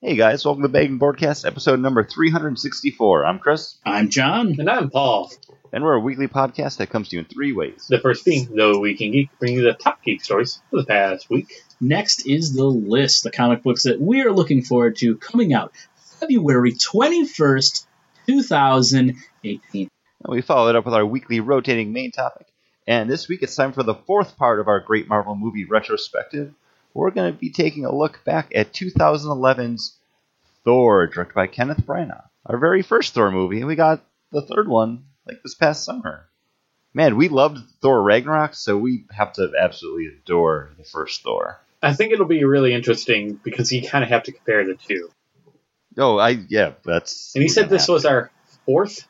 Hey guys, welcome to Bagging Broadcast, episode number 364. I'm Chris. I'm John. And I'm Paul. And we're a weekly podcast that comes to you in three ways. The first being The Week in Geek, bringing you the top geek stories for the past week. Next is The List, the comic books that we are looking forward to coming out February 21st, 2018. And we follow it up with our weekly rotating main topic. And this week it's time for the fourth part of our Great Marvel Movie Retrospective. We're going to be taking a look back at 2011's Thor, directed by Kenneth Branagh. Our very first Thor movie, and we got the third one, like, this past summer. Man, we loved Thor Ragnarok, so we have to absolutely adore the first Thor. I think it'll be really interesting, because you kind of have to compare the two. Oh, that's... And he said this was our fourth?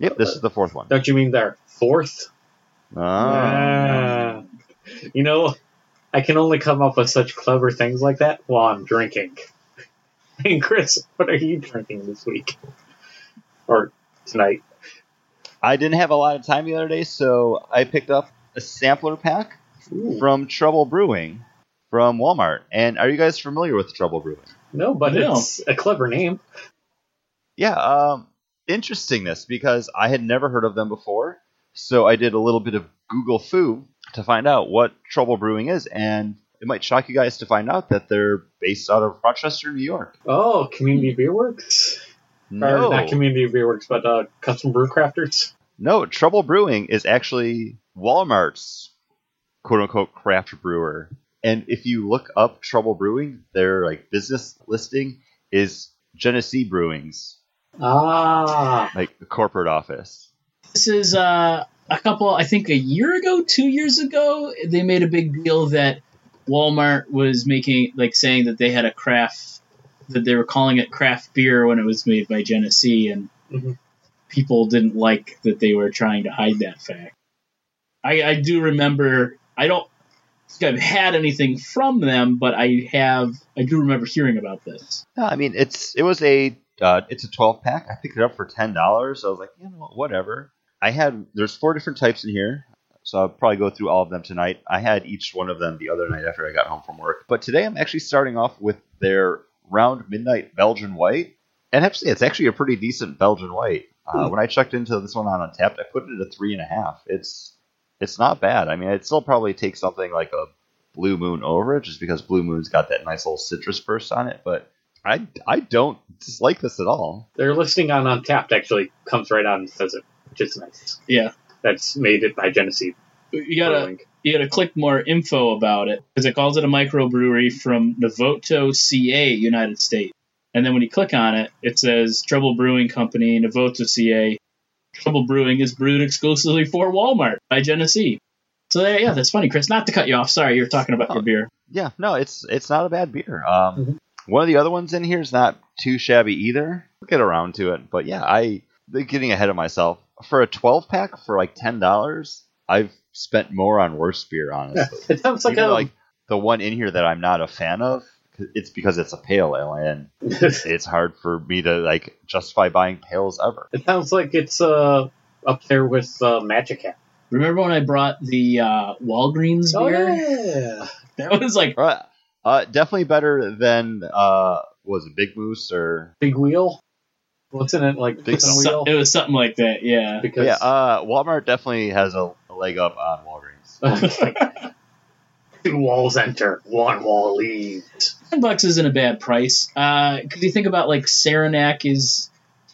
Yep, this is the fourth one. Don't you mean our fourth? You know... I can only come up with such clever things like that while I'm drinking. And Chris, what are you drinking this week? Or tonight? I didn't have a lot of time the other day, so I picked up a sampler pack from Trouble Brewing from Walmart. And are you guys familiar with Trouble Brewing? No, but it's a clever name. Yeah, interestingness, because I had never heard of them before, so I did a little bit of Google Foo to find out what Trouble Brewing is, and it might shock you guys to find out that they're based out of Rochester, New York. Oh, Community Beer Works? No. Or not Community Beer Works, but Custom Brew Crafters? No, Trouble Brewing is actually Walmart's quote-unquote craft brewer. And if you look up Trouble Brewing, their like business listing is Genesee Brewing's. Ah. Like the corporate office. This is... a couple, I think a year ago, 2 years ago, they made a big deal that Walmart was making, like saying that they had a craft, that they were calling it craft beer when it was made by Genesee, and people didn't like that they were trying to hide that fact. I do remember, I don't think I've had anything from them, but I do remember hearing about this. No, I mean, it's a 12-pack. I picked it up for $10. So I was like, you know, whatever. There's four different types in here, so I'll probably go through all of them tonight. I had each one of them the other night after I got home from work. But today I'm actually starting off with their Round Midnight Belgian White. And I have to say, it's actually a pretty decent Belgian White. When I checked into this one on Untapped, I put it at 3.5. It's not bad. I mean, it still probably takes something like a Blue Moon over it, just because Blue Moon's got that nice little citrus burst on it, but... I don't dislike this at all. Their listing on Untapped actually comes right on and says it, which is nice. Yeah. That's made it by Genesee. You gotta click more info about it, because it calls it a microbrewery from Novato, CA, United States. And then when you click on it, it says Trouble Brewing Company, Novato, CA. Trouble Brewing is brewed exclusively for Walmart by Genesee. So yeah, that's funny, Chris. Not to cut you off. Sorry, you were talking about your beer. Yeah, no, it's not a bad beer. One of the other ones in here is not too shabby either. We'll get around to it. But yeah, I'm getting ahead of myself. For a 12-pack for like $10, I've spent more on worse beer, honestly. It sounds like, the one in here that I'm not a fan of, it's because it's a pale ale, and it's hard for me to like justify buying pails ever. It sounds like it's up there with Magic Hat. Remember when I brought the Walgreens beer? Oh, yeah. That was like... definitely better than, was it Big Moose or... Big Wheel? Wasn't it like Big Wheel? It was something like that, yeah. Because... Yeah, Walmart definitely has a leg up on Walgreens. 2 walls enter, 1 wall leaves. $10 isn't a bad price. Because you think about, like, Saranac is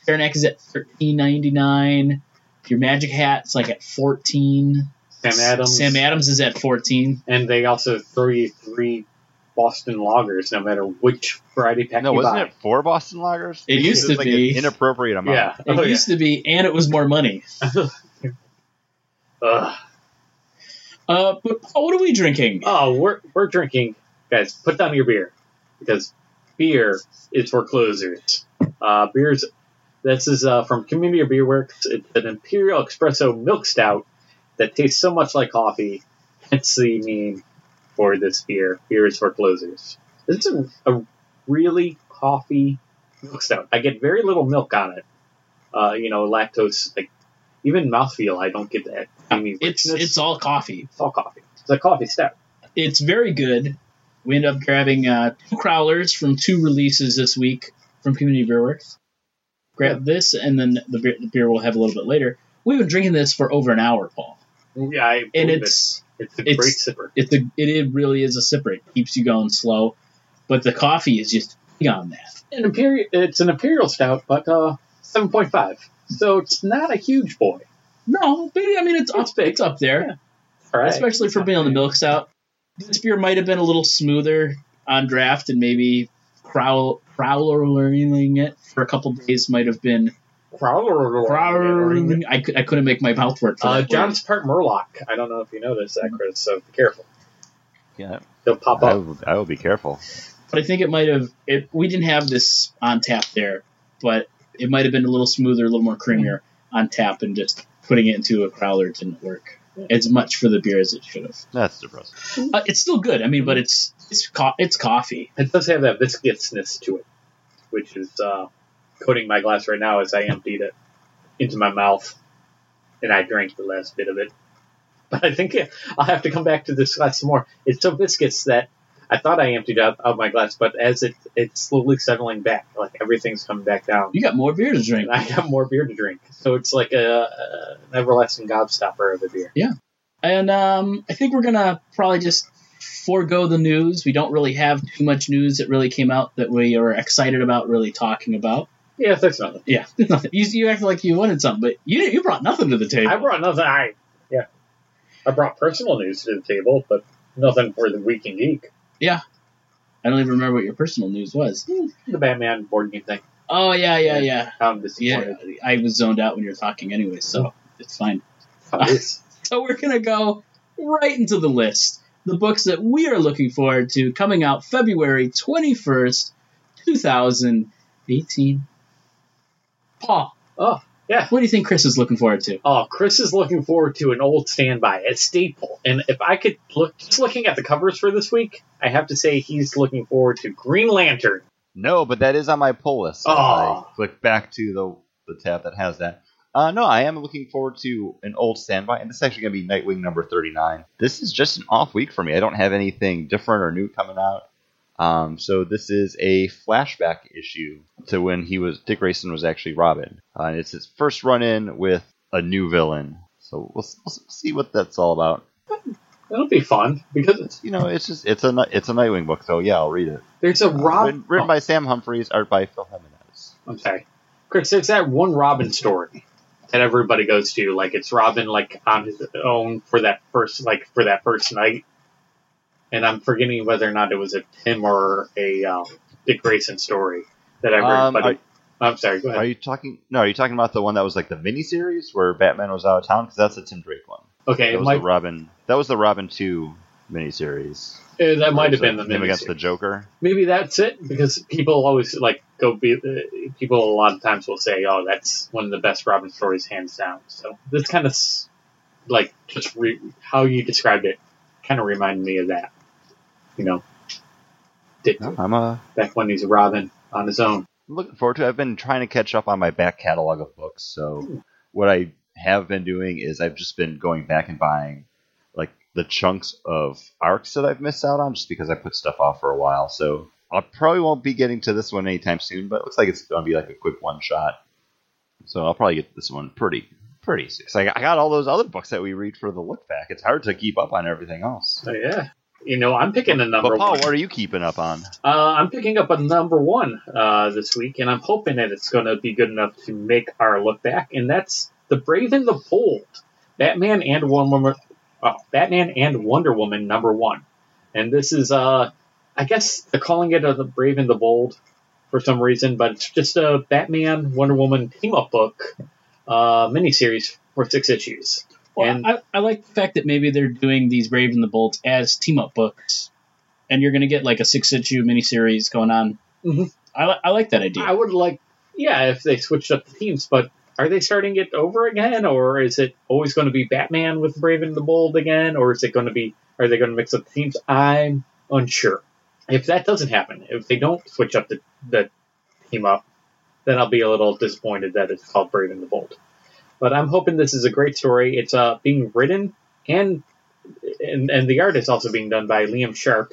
at $13.99. Your Magic Hat's, like, at $14. Sam Adams is at $14. And they also throw you 3... Boston lagers, no matter which variety pack you buy. No, wasn't it 4 Boston lagers? It used to be. An inappropriate amount. Yeah. It used to be, and it was more money. But Paul, what are we drinking? Oh, we're drinking. Guys, put down your beer, because beer is for closers. This is from Community Beer Works. It's an Imperial Espresso Milk Stout that tastes so much like coffee. Hence the name. For this beer. Beer is for closers. This is a really coffee milk stout. I get very little milk on it. Lactose, like even mouthfeel, I don't get that. I mean, it's all coffee. It's a coffee stout. It's very good. We ended up grabbing two crowlers from two releases this week from Community Beer Works. Grab this, and then the beer we'll have a little bit later. We've been drinking this for over an hour, Paul. Yeah, I and it's a great sipper. It really is a sipper. It keeps you going slow, but the coffee is just big on that. It's an imperial stout, but 7.5, so it's not a huge boy. No, but I mean it's big. It's up there, yeah. All right. Especially for being on the milk stout. This beer might have been a little smoother on draft, and maybe crowlering it for a couple days might have been. I couldn't make my mouth work. John's part Murloc. I don't know if you know this, Chris, so be careful. Yeah, they'll pop up. I will be careful. But I think it might have. We didn't have this on tap there, but it might have been a little smoother, a little more creamier on tap, and just putting it into a crowler didn't work as much for the beer as it should have. That's depressing. It's still good. I mean, but it's coffee. It does have that viscousness to it, which is. Coating my glass right now as I emptied it into my mouth, and I drank the last bit of it. But I think I'll have to come back to this glass some more. It's so viscous that I thought I emptied out of my glass, but as it's slowly settling back, like everything's coming back down. You got more beer to drink. I got more beer to drink. So it's like an everlasting gobstopper of a beer. Yeah. And I think we're going to probably just forego the news. We don't really have too much news that really came out that we are excited about really talking about. Yeah, that's nothing. Yeah, nothing. You act like you wanted something, but you brought nothing to the table. I brought nothing. I brought personal news to the table, but nothing for the Week in Geek. Yeah, I don't even remember what your personal news was. The Batman board game thing. Oh yeah. I'm disappointed. Yeah, I was zoned out when you were talking anyway, so it's fine. So we're gonna go right into the list, the books that we are looking forward to coming out February 21st, 2018. Paul. Oh, yeah. What do you think Chris is looking forward to? Oh, Chris is looking forward to an old standby, a staple. And if I could look, just looking at the covers for this week, I have to say he's looking forward to Green Lantern. No, but that is on my pull list. Oh. I click back to the tab that has that. No, I am looking forward to an old standby, and this is actually going to be Nightwing number 39. This is just an off week for me. I don't have anything different or new coming out. So this is a flashback issue to when Dick Grayson was actually Robin. And it's his first run-in with a new villain. So we'll see what that's all about. It'll be fun because it's a Nightwing book. So yeah, I'll read it. There's a Robin written by Sam Humphries, art by Phil Jimenez. Okay, Chris, there's that one Robin story that everybody goes to. Like it's Robin like on his own for that first night. And I'm forgetting whether or not it was a Tim or a Dick Grayson story that I read. I'm sorry, go ahead. Are you talking about the one that was like the miniseries where Batman was out of town? Because that's the Tim Drake one. Okay. That was the Robin 2 miniseries. That might have been the miniseries. Him against the Joker. Maybe that's it, because people always people a lot of times will say, oh, that's one of the best Robin stories, hands down. So this kind of, how you described it kind of reminded me of that. You know, back when he's Robin on his own. I'm looking forward to it. I've been trying to catch up on my back catalog of books. So what I have been doing is I've just been going back and buying like the chunks of arcs that I've missed out on just because I put stuff off for a while. So I probably won't be getting to this one anytime soon, but it looks like it's going to be like a quick one shot. So I'll probably get this one pretty soon. So I got all those other books that we read for the look back. It's hard to keep up on everything else. Oh, yeah. You know, I'm picking a number one. But Paul, what are you keeping up on? I'm picking up a number one this week, and I'm hoping that it's going to be good enough to make our look back, and that's The Brave and the Bold, Batman and Wonder Woman number one. And this is, I guess they're calling it The Brave and the Bold for some reason, but it's just a Batman, Wonder Woman team-up book miniseries for 6 issues. Well, and I like the fact that maybe they're doing these Brave and the Bold as team-up books, and you're going to get like a 6-issue miniseries going on. Mm-hmm. I like that idea. I would if they switched up the teams, but are they starting it over again, or is it always going to be Batman with Brave and the Bold again, or is it going to be, are they going to mix up the teams? I'm unsure. If that doesn't happen, if they don't switch up the team-up, then I'll be a little disappointed that it's called Brave and the Bold. But I'm hoping this is a great story. It's being written, and the art is also being done by Liam Sharp,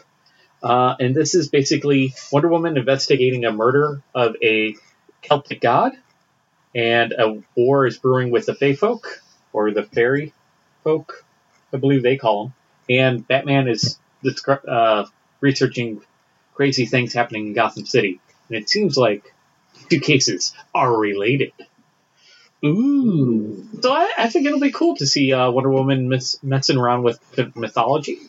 And this is basically Wonder Woman investigating a murder of a Celtic god, and a war is brewing with the Fae Folk, or the Fairy Folk, I believe they call them. And Batman is researching crazy things happening in Gotham City. And it seems like two cases are related. Ooh. So I think it'll be cool to see Wonder Woman messing around with mythology.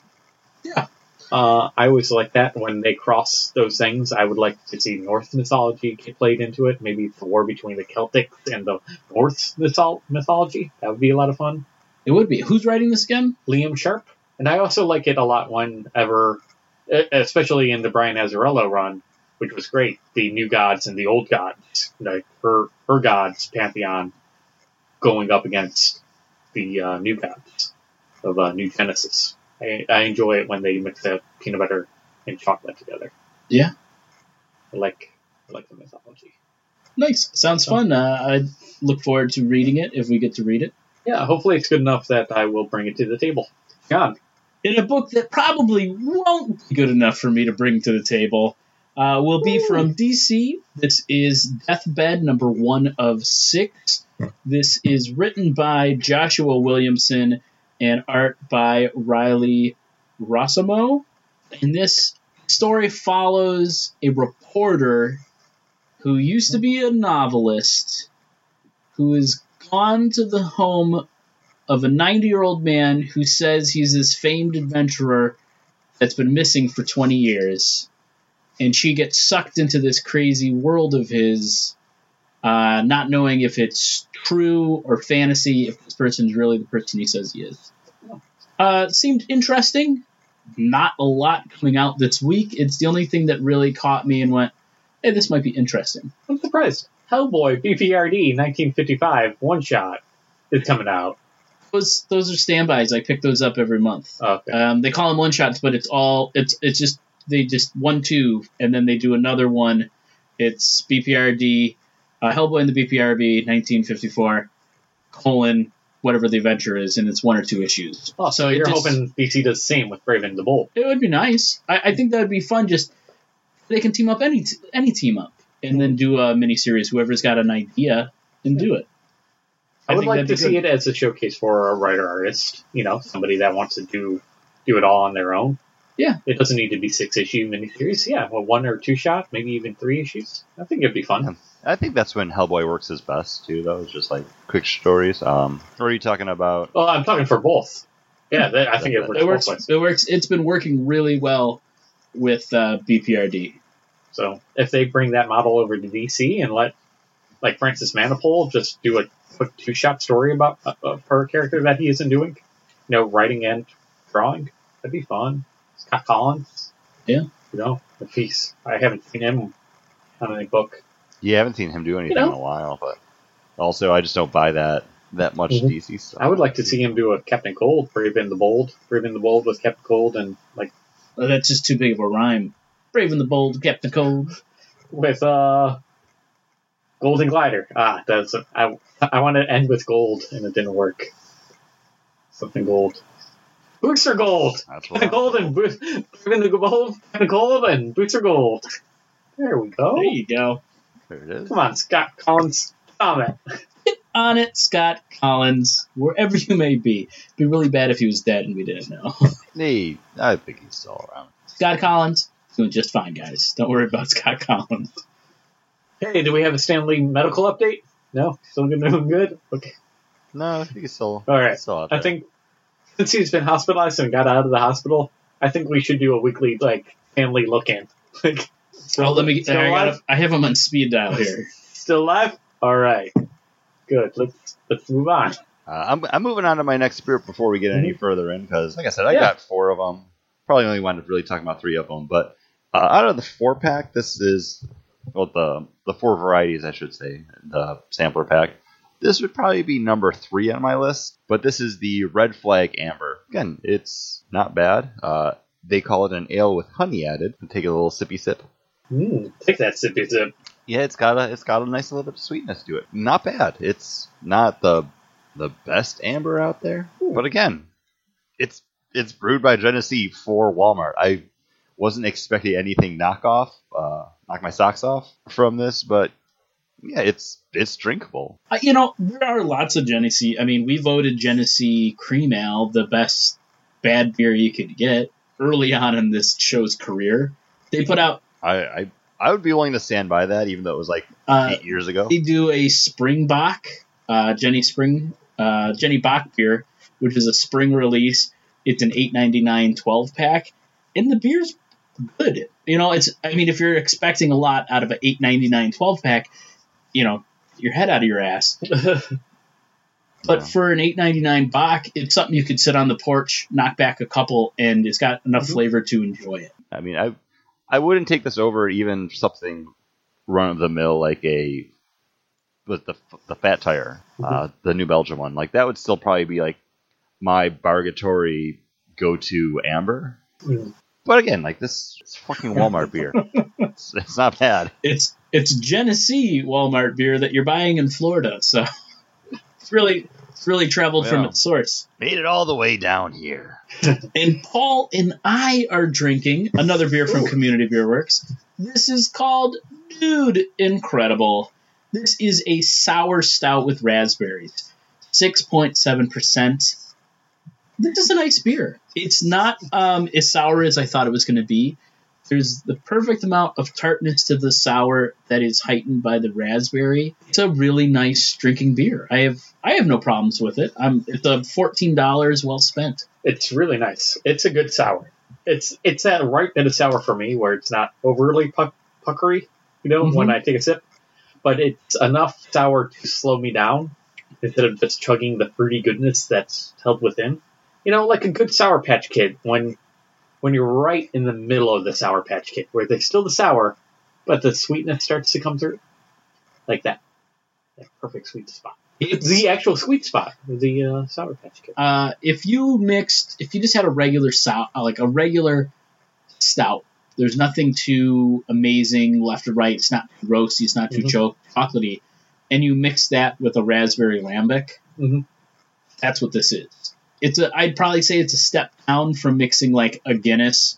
Yeah. I always like that when they cross those things. I would like to see Norse mythology get played into it. Maybe the war between the Celtics and the Norse mythology. That would be a lot of fun. It would be. Who's writing this again? Liam Sharp. And I also like it a lot whenever, especially in the Brian Azzarello run, which was great. The new gods and the old gods, like her gods pantheon, going up against the new gods of New Genesis. I enjoy it when they mix the peanut butter and chocolate together. Yeah. I like the mythology. Nice. Sounds fun. I look forward to reading it if we get to read it. Yeah, hopefully it's good enough that I will bring it to the table. God. In a book that probably won't be good enough for me to bring to the table will be from DC. This is Deathbed, number 1 of 6. This is written by Joshua Williamson and art by Riley Rossimo. And this story follows a reporter who used to be a novelist who is gone to the home of a 90-year-old man who says he's this famed adventurer that's been missing for 20 years. And she gets sucked into this crazy world of his, not knowing if it's true or fantasy, if this person's really the person he says he is. Seemed interesting. Not a lot coming out this week. It's the only thing that really caught me and went, hey, this might be interesting. I'm surprised. Hellboy BPRD 1955 one-shot is coming out. Those are standbys. I pick those up every month. Okay. They call them one shots, but it's just they just 1-2, and then they do another one. It's BPRD, Hellboy and the BPRB 1954 : whatever the adventure is, and it's 1 or 2 issues. Oh, so you're hoping DC does the same with Brave and the Bold. It would be nice. I think that would be fun. Just they can team up any team up, and then do a miniseries. Whoever's got an idea and do it. I would like to see it as a showcase for a writer-artist, somebody that wants to do it all on their own. Yeah. It doesn't need to be 6-issue miniseries. Yeah, well, 1 or 2 shot, maybe even 3 issues. I think it'd be fun. Yeah. I think that's when Hellboy works his best, too, though, just like quick stories. What are you talking about? Well, I'm talking for both. Yeah, I think it works. It's been working really well with BPRD. So if they bring that model over to DC and let, like, Francis Manipal just do a quick 2-shot story about her character that he isn't doing, writing and drawing, that'd be fun. Scott Collins, yeah, the piece. I haven't seen him on any book. Yeah, I haven't seen him do anything in a while. But also, I just don't buy that much DC stuff. I would like to see him do a Captain Cold, Brave and the Bold with Captain Cold, and that's just too big of a rhyme. Brave and the Bold, Captain Cold with Golden Glider. I want to end with gold, and it didn't work. Something gold. Boots are gold. That's what. Gold and boots are gold. There we go. There you go. There it is. Come on, Scott Collins. Comment. Get on it, Scott Collins. Wherever you may be. It'd be really bad if he was dead and we didn't know. Hey, I think he's still around. Scott Collins doing just fine, guys. Don't worry about Scott Collins. Hey, do we have a Stanley medical update? No? Still doing good? Okay. No, I think he's still all right. Still out there. I think since he's been hospitalized and got out of the hospital, I think we should do a weekly, Stanley look-in. I have him on speed dial here. Still alive? All right. Good. Let's move on. I'm moving on to my next spirit before we get any further in, because, like I said, I got 4 of them. Probably only wound up really talking about 3 of them, but out of the 4-pack, this is... Well, the 4 varieties, I should say, the sampler pack. This would probably be number 3 on my list, but this is the Red Flag Amber. Again, it's not bad. They call it an ale with honey added. Take a little sippy sip. Take that sippy sip. Yeah, it's got a nice little bit of sweetness to it. Not bad. It's not the best amber out there, but again, it's brewed by Genesee for Walmart. I wasn't expecting anything knock my socks off from this, but yeah, it's drinkable. There are lots of Genesee. I mean, we voted Genesee Cream Ale the best bad beer you could get early on in this show's career. They put out... I would be willing to stand by that, even though it was like 8 years ago. They do a Springbok, Jenny Bach beer, which is a spring release. It's an $8.99 12-pack, and the beer's good. If you're expecting a lot out of an $8.99 12-pack, your head out of your ass. But for an $8.99 Bach, it's something you could sit on the porch, knock back a couple, and it's got enough flavor to enjoy it. I mean, I wouldn't take this over even something run-of-the-mill like the Fat Tire, the New Belgium one. Like, that would still probably be like my bargatory go-to amber. Mm. But again, like, this is fucking Walmart beer. It's not bad. It's Genesee Walmart beer that you're buying in Florida, so it's really traveled from its source. Made it all the way down here. And Paul and I are drinking another beer from Community Beer Works. This is called Dude Incredible. This is a sour stout with raspberries, 6.7%. This is a nice beer. It's not as sour as I thought it was going to be. There's the perfect amount of tartness to the sour that is heightened by the raspberry. It's a really nice drinking beer. I have no problems with it. It's a $14 well spent. It's really nice. It's a good sour. It's that right in a sour for me where it's not overly puckery, when I take a sip. But it's enough sour to slow me down instead of just chugging the fruity goodness that's held within. Like a good Sour Patch Kid when you're right in the middle of the Sour Patch Kid, where there's still the sour, but the sweetness starts to come through. Like that perfect sweet spot. It's the actual sweet spot of the Sour Patch Kid. If you just had a regular stout, there's nothing too amazing left or right. It's not too roasty. It's not too chocolatey. And you mix that with a raspberry lambic. Mm-hmm. That's what this is. I'd probably say it's a step down from mixing like a Guinness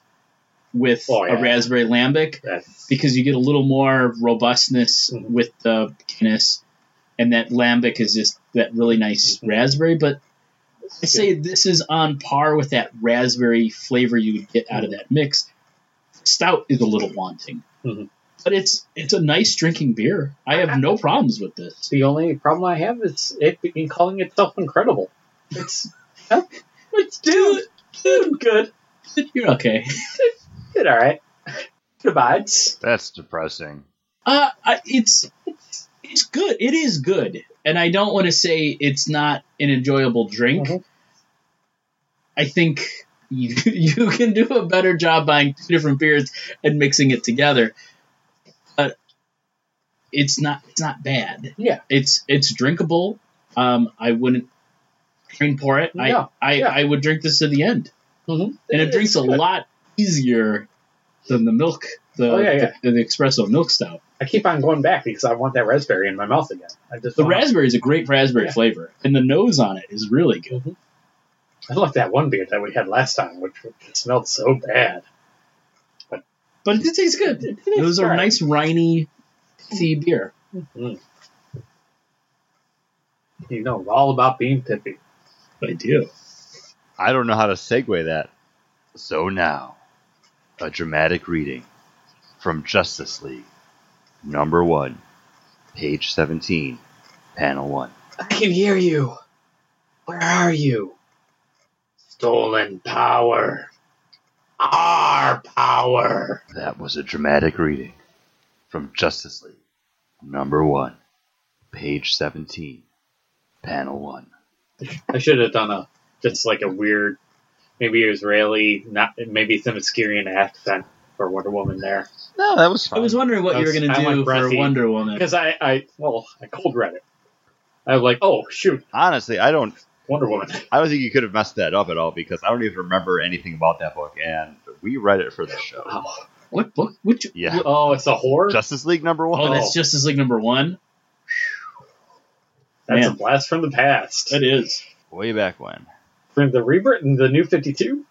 with a raspberry lambic because you get a little more robustness with the Guinness, and that lambic is just that really nice raspberry. But I'd say this is on par with that raspberry flavor you would get out of that mix. Stout is a little wanting, but it's a nice drinking beer. I have no problems with this. The only problem I have is it in calling itself incredible. It's... It's dude, good. You're okay. It's all right. Goodbye. That's depressing. It's good. It is good, and I don't want to say it's not an enjoyable drink. Mm-hmm. I think you can do a better job buying two different beers and mixing it together. But it's not bad. Yeah, it's drinkable. I wouldn't. Train pour it. Yeah, I would drink this to the end, and it drinks a lot easier than the milk, the espresso milk stout. I keep on going back because I want that raspberry in my mouth again. Raspberry is a great raspberry flavor, and the nose on it is really good. Mm-hmm. I like that one beer that we had last time, which smelled so bad, but it tastes good. Those are nice, riny, pithy beer. Mm-hmm. You know all about being pithy. I do. I don't know how to segue that. So now, a dramatic reading from Justice League, number 1, page 17, panel 1. I can hear you. Where are you? Stolen power. Our power. That was a dramatic reading from Justice League, number 1, page 17, panel 1. I should have done a weird, maybe Israeli, maybe Themyscirian accent for Wonder Woman there. No, that was fine. I was wondering what you were going to do for Wonder Woman. Because I cold read it. I was like, oh, shoot. Honestly, Wonder Woman. I don't think you could have messed that up at all because I don't even remember anything about that book, and we read it for the show. Oh, what book? Which? Yeah. Oh, it's a horror? Justice League number 1. Oh, that's Justice League number 1? That's a blast from the past. It is. Way back when. From the rewritten, the new 52?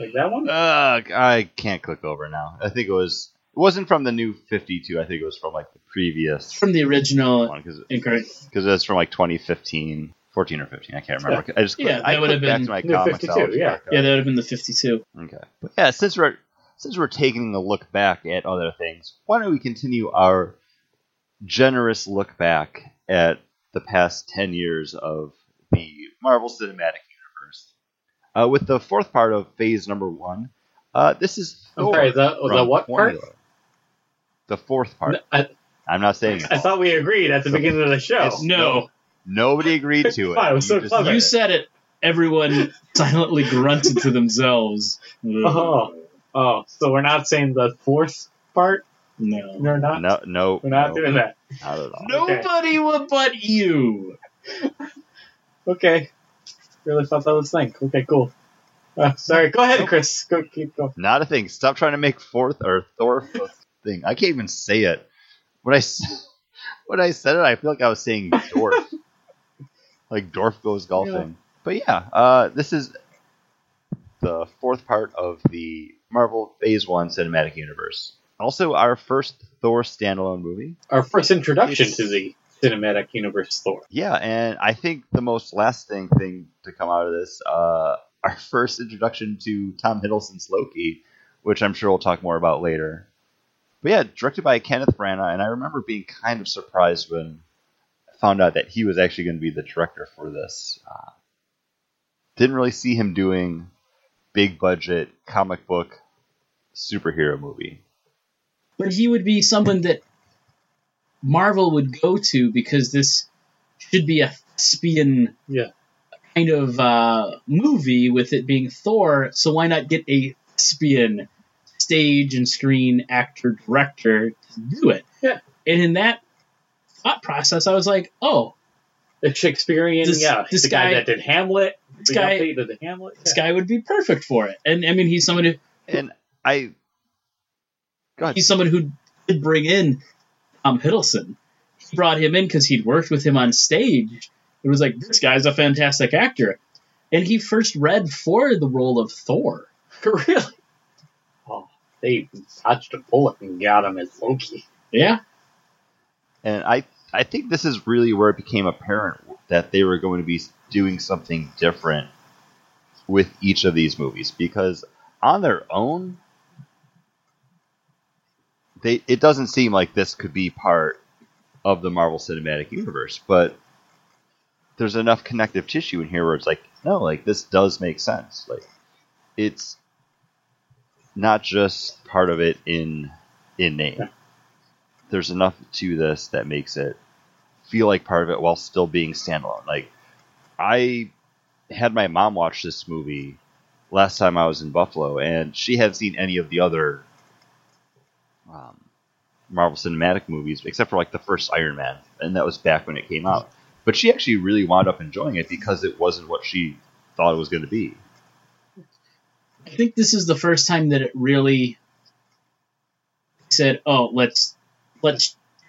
Like that one? I can't click over now. I think it was... It wasn't from the new 52. I think it was from like the previous... From the original one. Because that's from like 2015. 14 or 15. I can't remember. Yeah. I would have been back to my comic 52. Yeah. Yeah, that would have been the 52. Okay. But yeah, since we're taking a look back at other things, why don't we continue our generous look back at the past 10 years of the Marvel Cinematic Universe. With the fourth part of phase number 1, this is... the what formula. Part? The fourth part. I'm not saying it. I thought we agreed at the beginning of the show. No. Nobody agreed to it. God, it was so clever. You said it. Everyone silently grunted to themselves. Oh, so we're not saying the fourth part? No. We're not? No. We're not doing that. Not at all. Nobody but you. Okay. Really thought that was a thing. Okay, cool. Sorry, go ahead, Chris. Go, keep going. Not a thing. Stop trying to make Thor thing. I can't even say it. When I said it, I feel like I was saying dwarf. Like dwarf goes golfing. Yeah. But yeah, this is the fourth part of the Marvel Phase 1 Cinematic Universe. Also, our first Thor standalone movie. Our first introduction to the Cinematic Universe Thor. Yeah, and I think the most lasting thing to come out of this, our first introduction to Tom Hiddleston's Loki, which I'm sure we'll talk more about later. But yeah, directed by Kenneth Branagh, and I remember being kind of surprised when I found out that he was actually going to be the director for this. Didn't really see him doing big budget comic book superhero movie. But he would be someone that Marvel would go to because this should be a thespian kind of movie with it being Thor, so why not get a thespian stage and screen actor director to do it? Yeah. And in that thought process, I was like, oh, the Shakespearean, this guy that did Hamlet, this guy would be perfect for it. And I mean, he's someone who, he's someone who did bring in Tom Hiddleston. He brought him in because he'd worked with him on stage. It was like, this guy's a fantastic actor, and he first read for the role of Thor. Really. They dodged a bullet and got him as Loki. Yeah. And I think this is really where it became apparent that they were going to be doing something different with each of these movies. Because on their own, it doesn't seem like this could be part of the Marvel Cinematic Universe. But there's enough connective tissue in here where it's like, no, like this does make sense. Like it's... not just part of it in name. There's enough to this that makes it feel like part of it while still being standalone. Like, I had my mom watch this movie last time I was in Buffalo, and she hadn't seen any of the other Marvel Cinematic movies, except for, like, the first Iron Man, and that was back when it came out. But she actually really wound up enjoying it because it wasn't what she thought it was going to be. I think this is the first time that it really said, oh, let's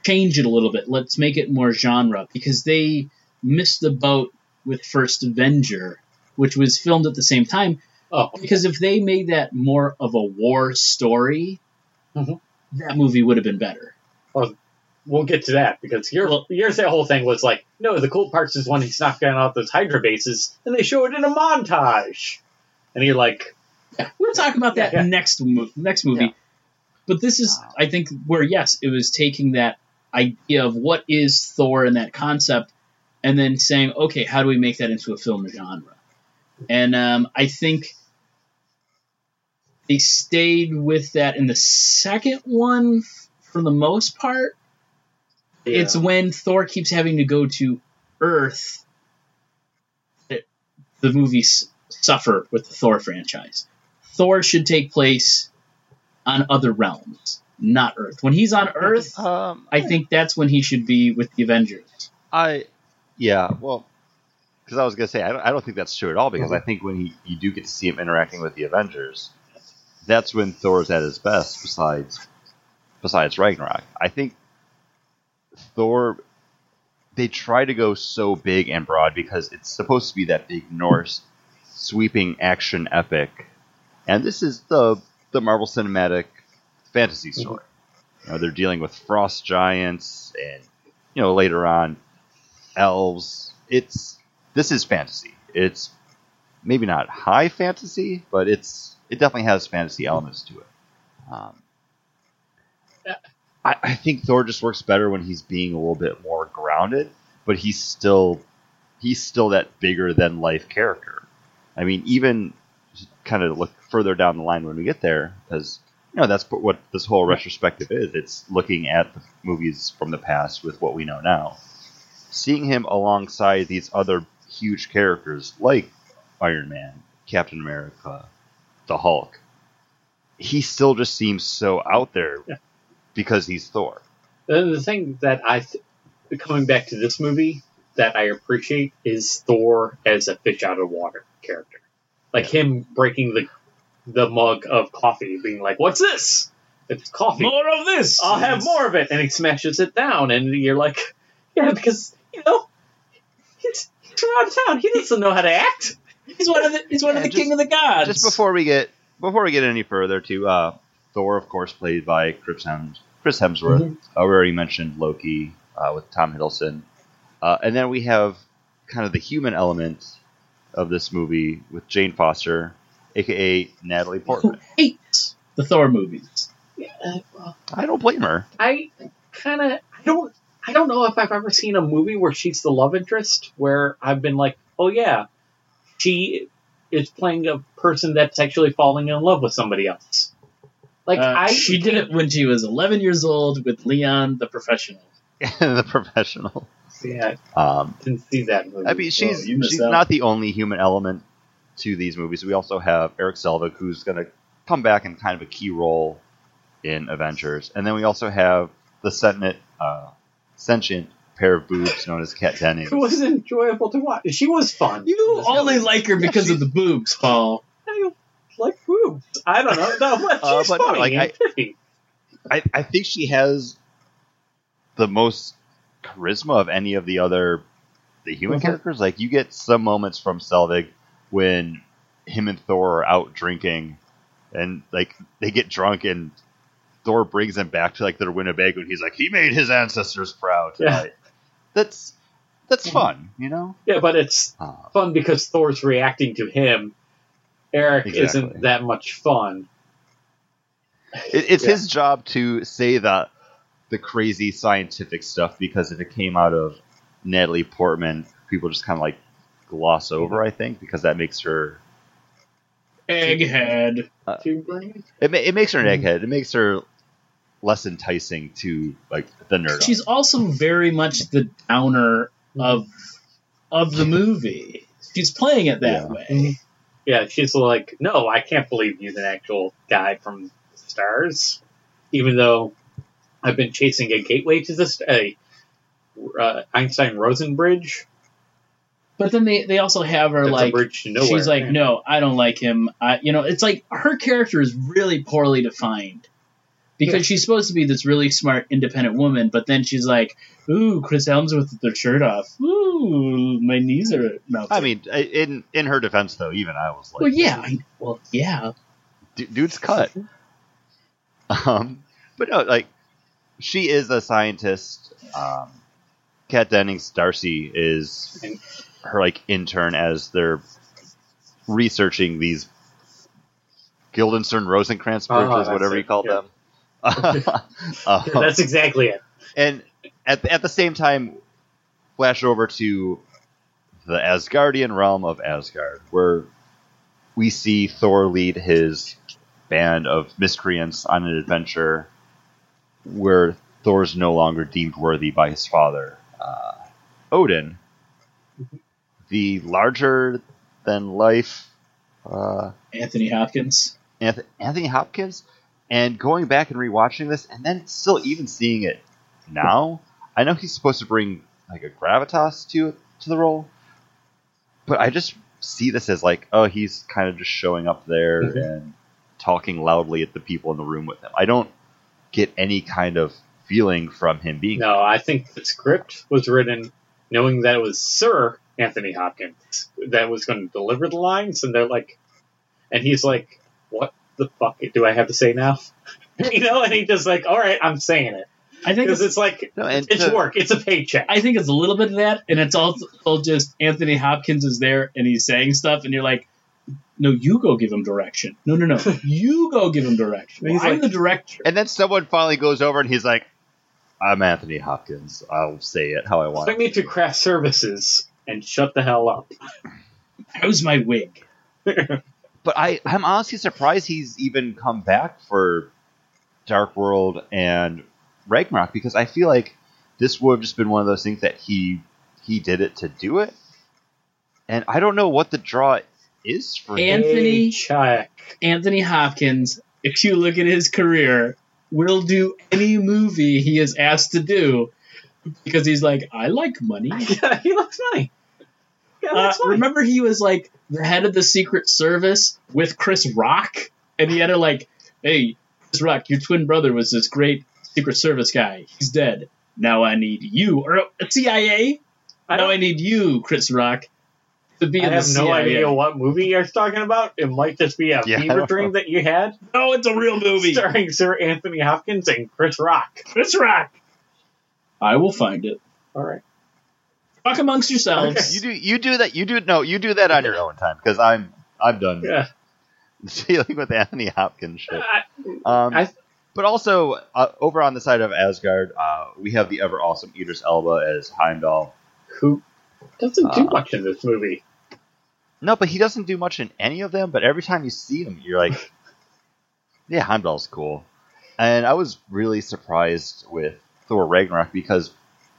change it a little bit. Let's make it more genre, because they missed the boat with First Avenger, which was filmed at the same time. Oh, because if they made that more of a war story, that movie would have been better. Well, we'll get to that, because yours that whole thing was like, no, the cool parts is when he's knocking out those Hydra bases, and they show it in a montage. And you're like... Yeah, we'll talk about that next movie. Yeah. But this is, I think, where, yes, it was taking that idea of what is Thor and that concept, and then saying, okay, how do we make that into a film genre? And I think they stayed with that in the second one for the most part. Yeah. It's when Thor keeps having to go to Earth that the movies suffer with the Thor franchise. Thor should take place on other realms, not Earth. When he's on Earth, I think that's when he should be with the Avengers. Because I was going to say, I don't think that's true at all, because I think when you do get to see him interacting with the Avengers, that's when Thor's at his best, besides Ragnarok. I think Thor, they try to go so big and broad because it's supposed to be that big Norse sweeping action epic And this is the Marvel Cinematic fantasy story. You know, they're dealing with frost giants and, you know, later on, elves. This is fantasy. It's maybe not high fantasy, but it definitely has fantasy elements to it. I think Thor just works better when he's being a little bit more grounded, but he's still that bigger than life character. I mean, even kind of look further down the line when we get there, because, you know, that's what this whole retrospective is. It's looking at the movies from the past with what we know now. Seeing him alongside these other huge characters like Iron Man, Captain America, the Hulk, he still just seems so out there because he's Thor. The thing that coming back to this movie, that I appreciate is Thor as a fish out of water character. Like him breaking the mug of coffee, being like, "What's this? It's coffee. More of this. I'll have more of it." And he smashes it down, and you're like, "Yeah," because, you know, he's from out of town. He doesn't know how to act. He's one of the king of the gods. Just before we get any further, to Thor, of course, played by Chris Hemsworth. Mm-hmm. We already mentioned Loki with Tom Hiddleston, and then we have kind of the human element of this movie with Jane Foster, a.k.a. Natalie Portman. I hate the Thor movies. Yeah, well, I don't blame her. I don't know if I've ever seen a movie where she's the love interest where I've been like, oh yeah, she is playing a person that's actually falling in love with somebody else. Like she did it when she was 11 years old with Leon the Professional. The Professional. Yeah, didn't see that movie. I mean, she's not the only human element to these movies. We also have Eric Selvig, who's going to come back in kind of a key role in Avengers. And then we also have the sentient pair of boobs known as Kat Dennings. It was enjoyable to watch. She was fun. You only like her because of the boobs, Paul. I like boobs. I don't know. No, she's funny. I think she has the most charisma of any of the other human characters. Like, you get some moments from Selvig when him and Thor are out drinking and, like, they get drunk and Thor brings them back to, like, their Winnebago and he's like, he made his ancestors proud. Yeah. That's fun, you know? Yeah, but it's fun because Thor's reacting to him. Eric isn't that much fun. It's his job to say that the crazy scientific stuff, because if it came out of Natalie Portman, people just kind of like gloss over, I think, because that makes her egghead. It makes her an egghead. It makes her less enticing to like the nerd. She's also very much the downer of the movie. She's playing it that way. Yeah, she's like, no, I can't believe he's an actual guy from Stars, even though I've been chasing a gateway to this Einstein-Rosen bridge. But then they also have her, like, she's like, no, I don't like him. You know, it's like her character is really poorly defined because she's supposed to be this really smart, independent woman. But then she's like, ooh, Chris Hemsworth with their shirt off. Ooh, my knees are melting. I mean, in her defense, though, even I was like, well, yeah. Dude's cut. But no, like, she is a scientist. Kat Dennings Darcy is her like intern as they're researching these Guildenstern Rosencrantz bridges, whatever you call them. That's exactly it. And at the same time, flash over to the Asgardian realm of Asgard, where we see Thor lead his band of miscreants on an adventure where Thor's no longer deemed worthy by his father, Odin. The larger-than-life... Anthony Hopkins. Anthony Hopkins? And going back and rewatching this, and then still even seeing it now, I know he's supposed to bring like a gravitas to the role, but I just see this as like, oh, he's kind of just showing up there and talking loudly at the people in the room with him. I don't get any kind of feeling from him being... No, I think the script was written knowing that it was Sir Anthony Hopkins that was going to deliver the lines, and they're like... And he's like, what the fuck do I have to say now? You know, and he just like, all right, I'm saying it. I think because it's like, no, it's work. It's a paycheck. I think it's a little bit of that. And it's also just Anthony Hopkins is there and he's saying stuff. And you're like, no, you go give him direction. No. You go give him direction. Well, I'm the director. And then someone finally goes over and he's like, I'm Anthony Hopkins. I'll say it how I want. Expect me to craft services and shut the hell up. How's my wig? But I'm honestly surprised he's even come back for Dark World and Ragnarok, because I feel like this would have just been one of those things that he did it to do it. And I don't know what the draw is for Anthony him. Anthony Hopkins, if you look at his career, will do any movie he is asked to do because he's like, I like money. He likes money. Yeah, remember he was like the head of the Secret Service with Chris Rock, and he had to like, hey, Chris Rock, your twin brother was this great Secret Service guy. He's dead. Now I need you, or CIA. Now I need you, Chris Rock, to be in the CIA. I have no idea what movie you're talking about. It might just be a fever dream that you had. No, it's a real movie starring Sir Anthony Hopkins and Chris Rock. Chris Rock. I will find it. All right. Talk amongst yourselves. You do that on your own time, because I'm done. Yeah. Dealing with Anthony Hopkins shit. But also, over on the side of Asgard, we have the ever-awesome Idris Elba as Heimdall. Who doesn't do much in this movie. No, but he doesn't do much in any of them, but every time you see him, you're like, yeah, Heimdall's cool. And I was really surprised with Thor Ragnarok, because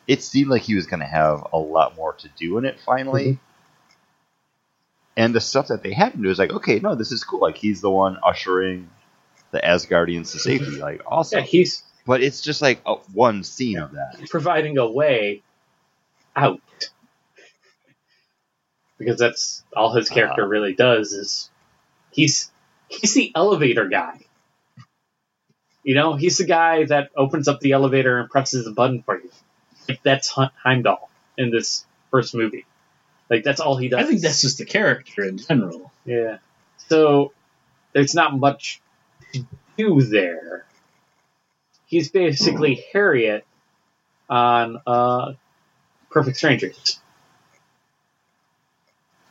it seemed like he was going to have a lot more to do in it, finally. Mm-hmm. And the stuff that they had him do is like, okay, no, this is cool. Like, he's the one ushering the Asgardians to safety, like, awesome. Yeah, but it's just like one scene of that. Providing a way out. Because that's all his character really does, is he's the elevator guy. You know, he's the guy that opens up the elevator and presses the button for you. Like, that's Heimdall in this first movie. Like, that's all he does. I think that's just the character in general. Yeah. So, there's not much to do there. He's basically Harriet on Perfect Strangers.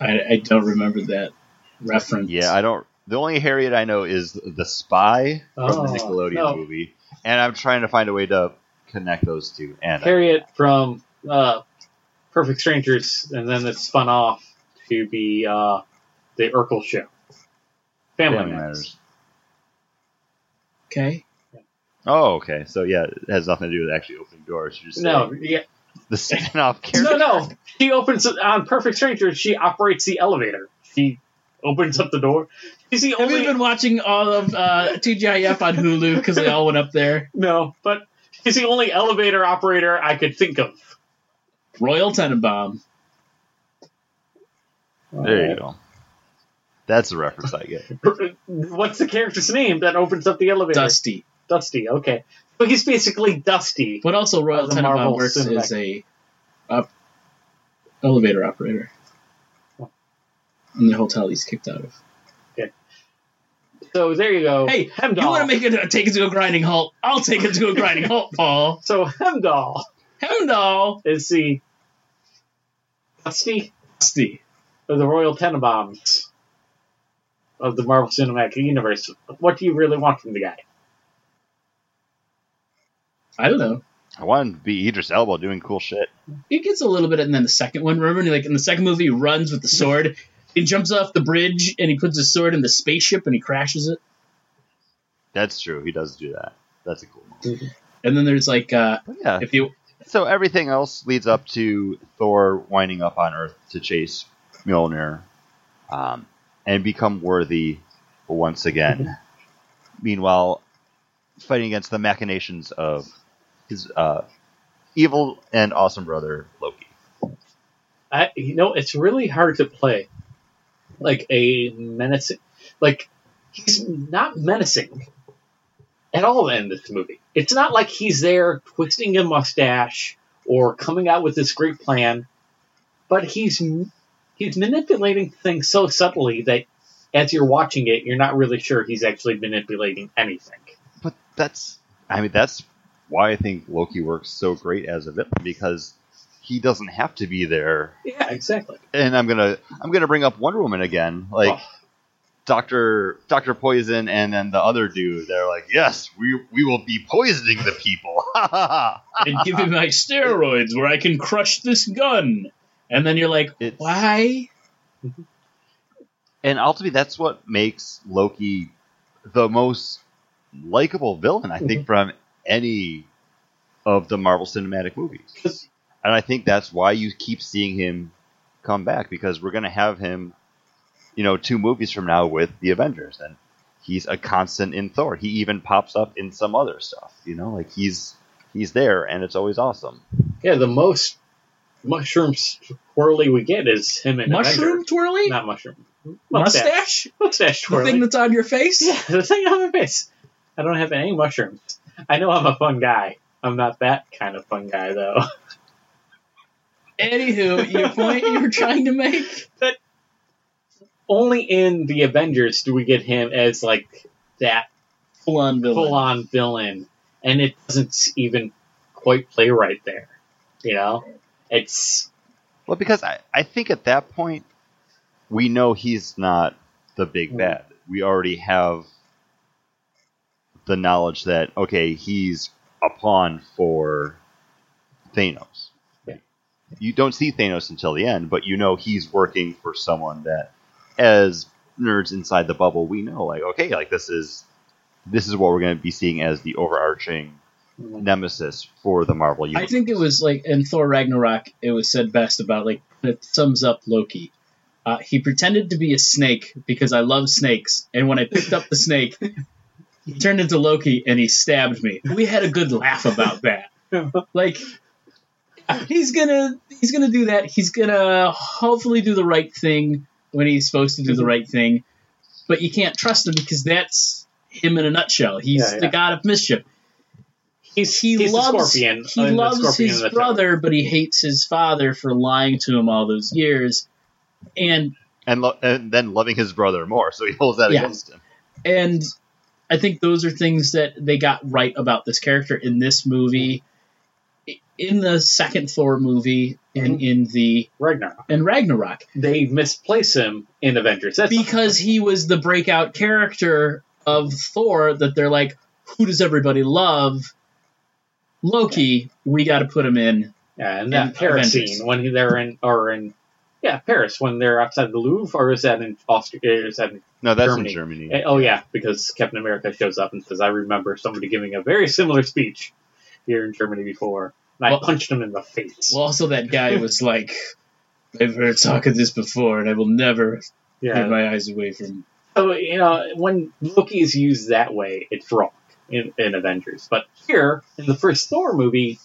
I don't remember that reference. Yeah, I don't. The only Harriet I know is the spy from the Nickelodeon movie, and I'm trying to find a way to connect those two. And Harriet from Perfect Strangers, and then it's spun off to be the Urkel show, Family Matters. Okay. Oh, okay. So, yeah, it has nothing to do with actually opening doors. You're just the spin-off character. No. She opens on Perfect Strangers. She operates the elevator. She opens up the door. She's the only... Have you been watching all of TGIF on Hulu because they all went up there? No, but she's the only elevator operator I could think of. Royal Tenenbaum. There you go. That's the reference I get. What's the character's name that opens up the elevator? Dusty, okay. But he's basically Dusty. But also Royal Tenenbaum works as a elevator operator. In the hotel he's kicked out of. Okay. So there you go. Hey, Heimdall. You want to take it to a grinding halt? I'll take it to a grinding halt, Paul. So Heimdall is the Dusty of the Royal Tenenbaums of the Marvel Cinematic Universe. What do you really want from the guy? I don't know. I want him to be Idris Elba doing cool shit. He gets a little bit, and then the second one, remember? Like, in the second movie, he runs with the sword. He jumps off the bridge, and he puts his sword in the spaceship, and he crashes it. That's true. He does do that. That's a cool movie. And then there's, like, So everything else leads up to Thor winding up on Earth to chase Mjolnir. And become worthy once again. Meanwhile, fighting against the machinations of his evil and awesome brother, Loki. It's really hard to play like a menacing... Like, he's not menacing at all in this movie. It's not like he's there twisting a mustache or coming out with this great plan, but he's manipulating things so subtly that as you're watching it, you're not really sure he's actually manipulating anything. But that's why I think Loki works so great as a villain, because he doesn't have to be there. Yeah, exactly. And I'm gonna bring up Wonder Woman again, like Dr. Poison, and then the other dude. They're like, yes, we will be poisoning the people, and give him like steroids where I can crush this gun. And then you're like, why? And ultimately, that's what makes Loki the most likable villain, I think, from any of the Marvel Cinematic movies. And I think that's why you keep seeing him come back, because we're going to have him, 2 movies from now with the Avengers, and he's a constant in Thor. He even pops up in some other stuff, like he's there, and it's always awesome. Yeah, the most mushroom twirly we get is him and mushroom Avenger. Twirly? Not mushroom. Mustache twirly. The thing that's on your face? Yeah, the thing on my face. I don't have any mushrooms. I know I'm a fun guy. I'm not that kind of fun guy, though. Anywho, your point you were trying to make? That only in The Avengers do we get him as, that full-on villain. And it doesn't even quite play right there, It's... Well, because I think at that point, we know he's not the big bad. We already have the knowledge that, okay, he's a pawn for Thanos. You don't see Thanos until the end, but he's working for someone that, as nerds inside the bubble, we know, this is what we're going to be seeing as the overarching nemesis for the Marvel universe. I think it was, in Thor Ragnarok, it was said best about, it sums up Loki. He pretended to be a snake because I love snakes, and when I picked up the snake, he turned into Loki and he stabbed me. We had a good laugh about that. He's gonna do that. He's gonna hopefully do the right thing when he's supposed to do the right thing. But you can't trust him because that's him in a nutshell. He's the god of mischief. He loves Scorpion. He loves his brother, but he hates his father for lying to him all those years, and then loving his brother more. So he holds that against him. And I think those are things that they got right about this character in this movie. In the second Thor movie and in the Ragnarok, they misplace him in Avengers. That's because he was the breakout character of Thor that they're like, who does everybody love? Loki, we got to put him in. Yeah, and that Paris scene when they're in Paris when they're outside the Louvre, or is that in Austria? Is that in Germany? In Germany. Oh yeah, because Captain America shows up and says, "I remember somebody giving a very similar speech here in Germany before." And I punched him in the face. Well, also that guy was like, I've heard talk of this before, and I will never get my eyes away from him. So, when Loki is used that way, it's wrong in Avengers. But here, in the first Thor movie,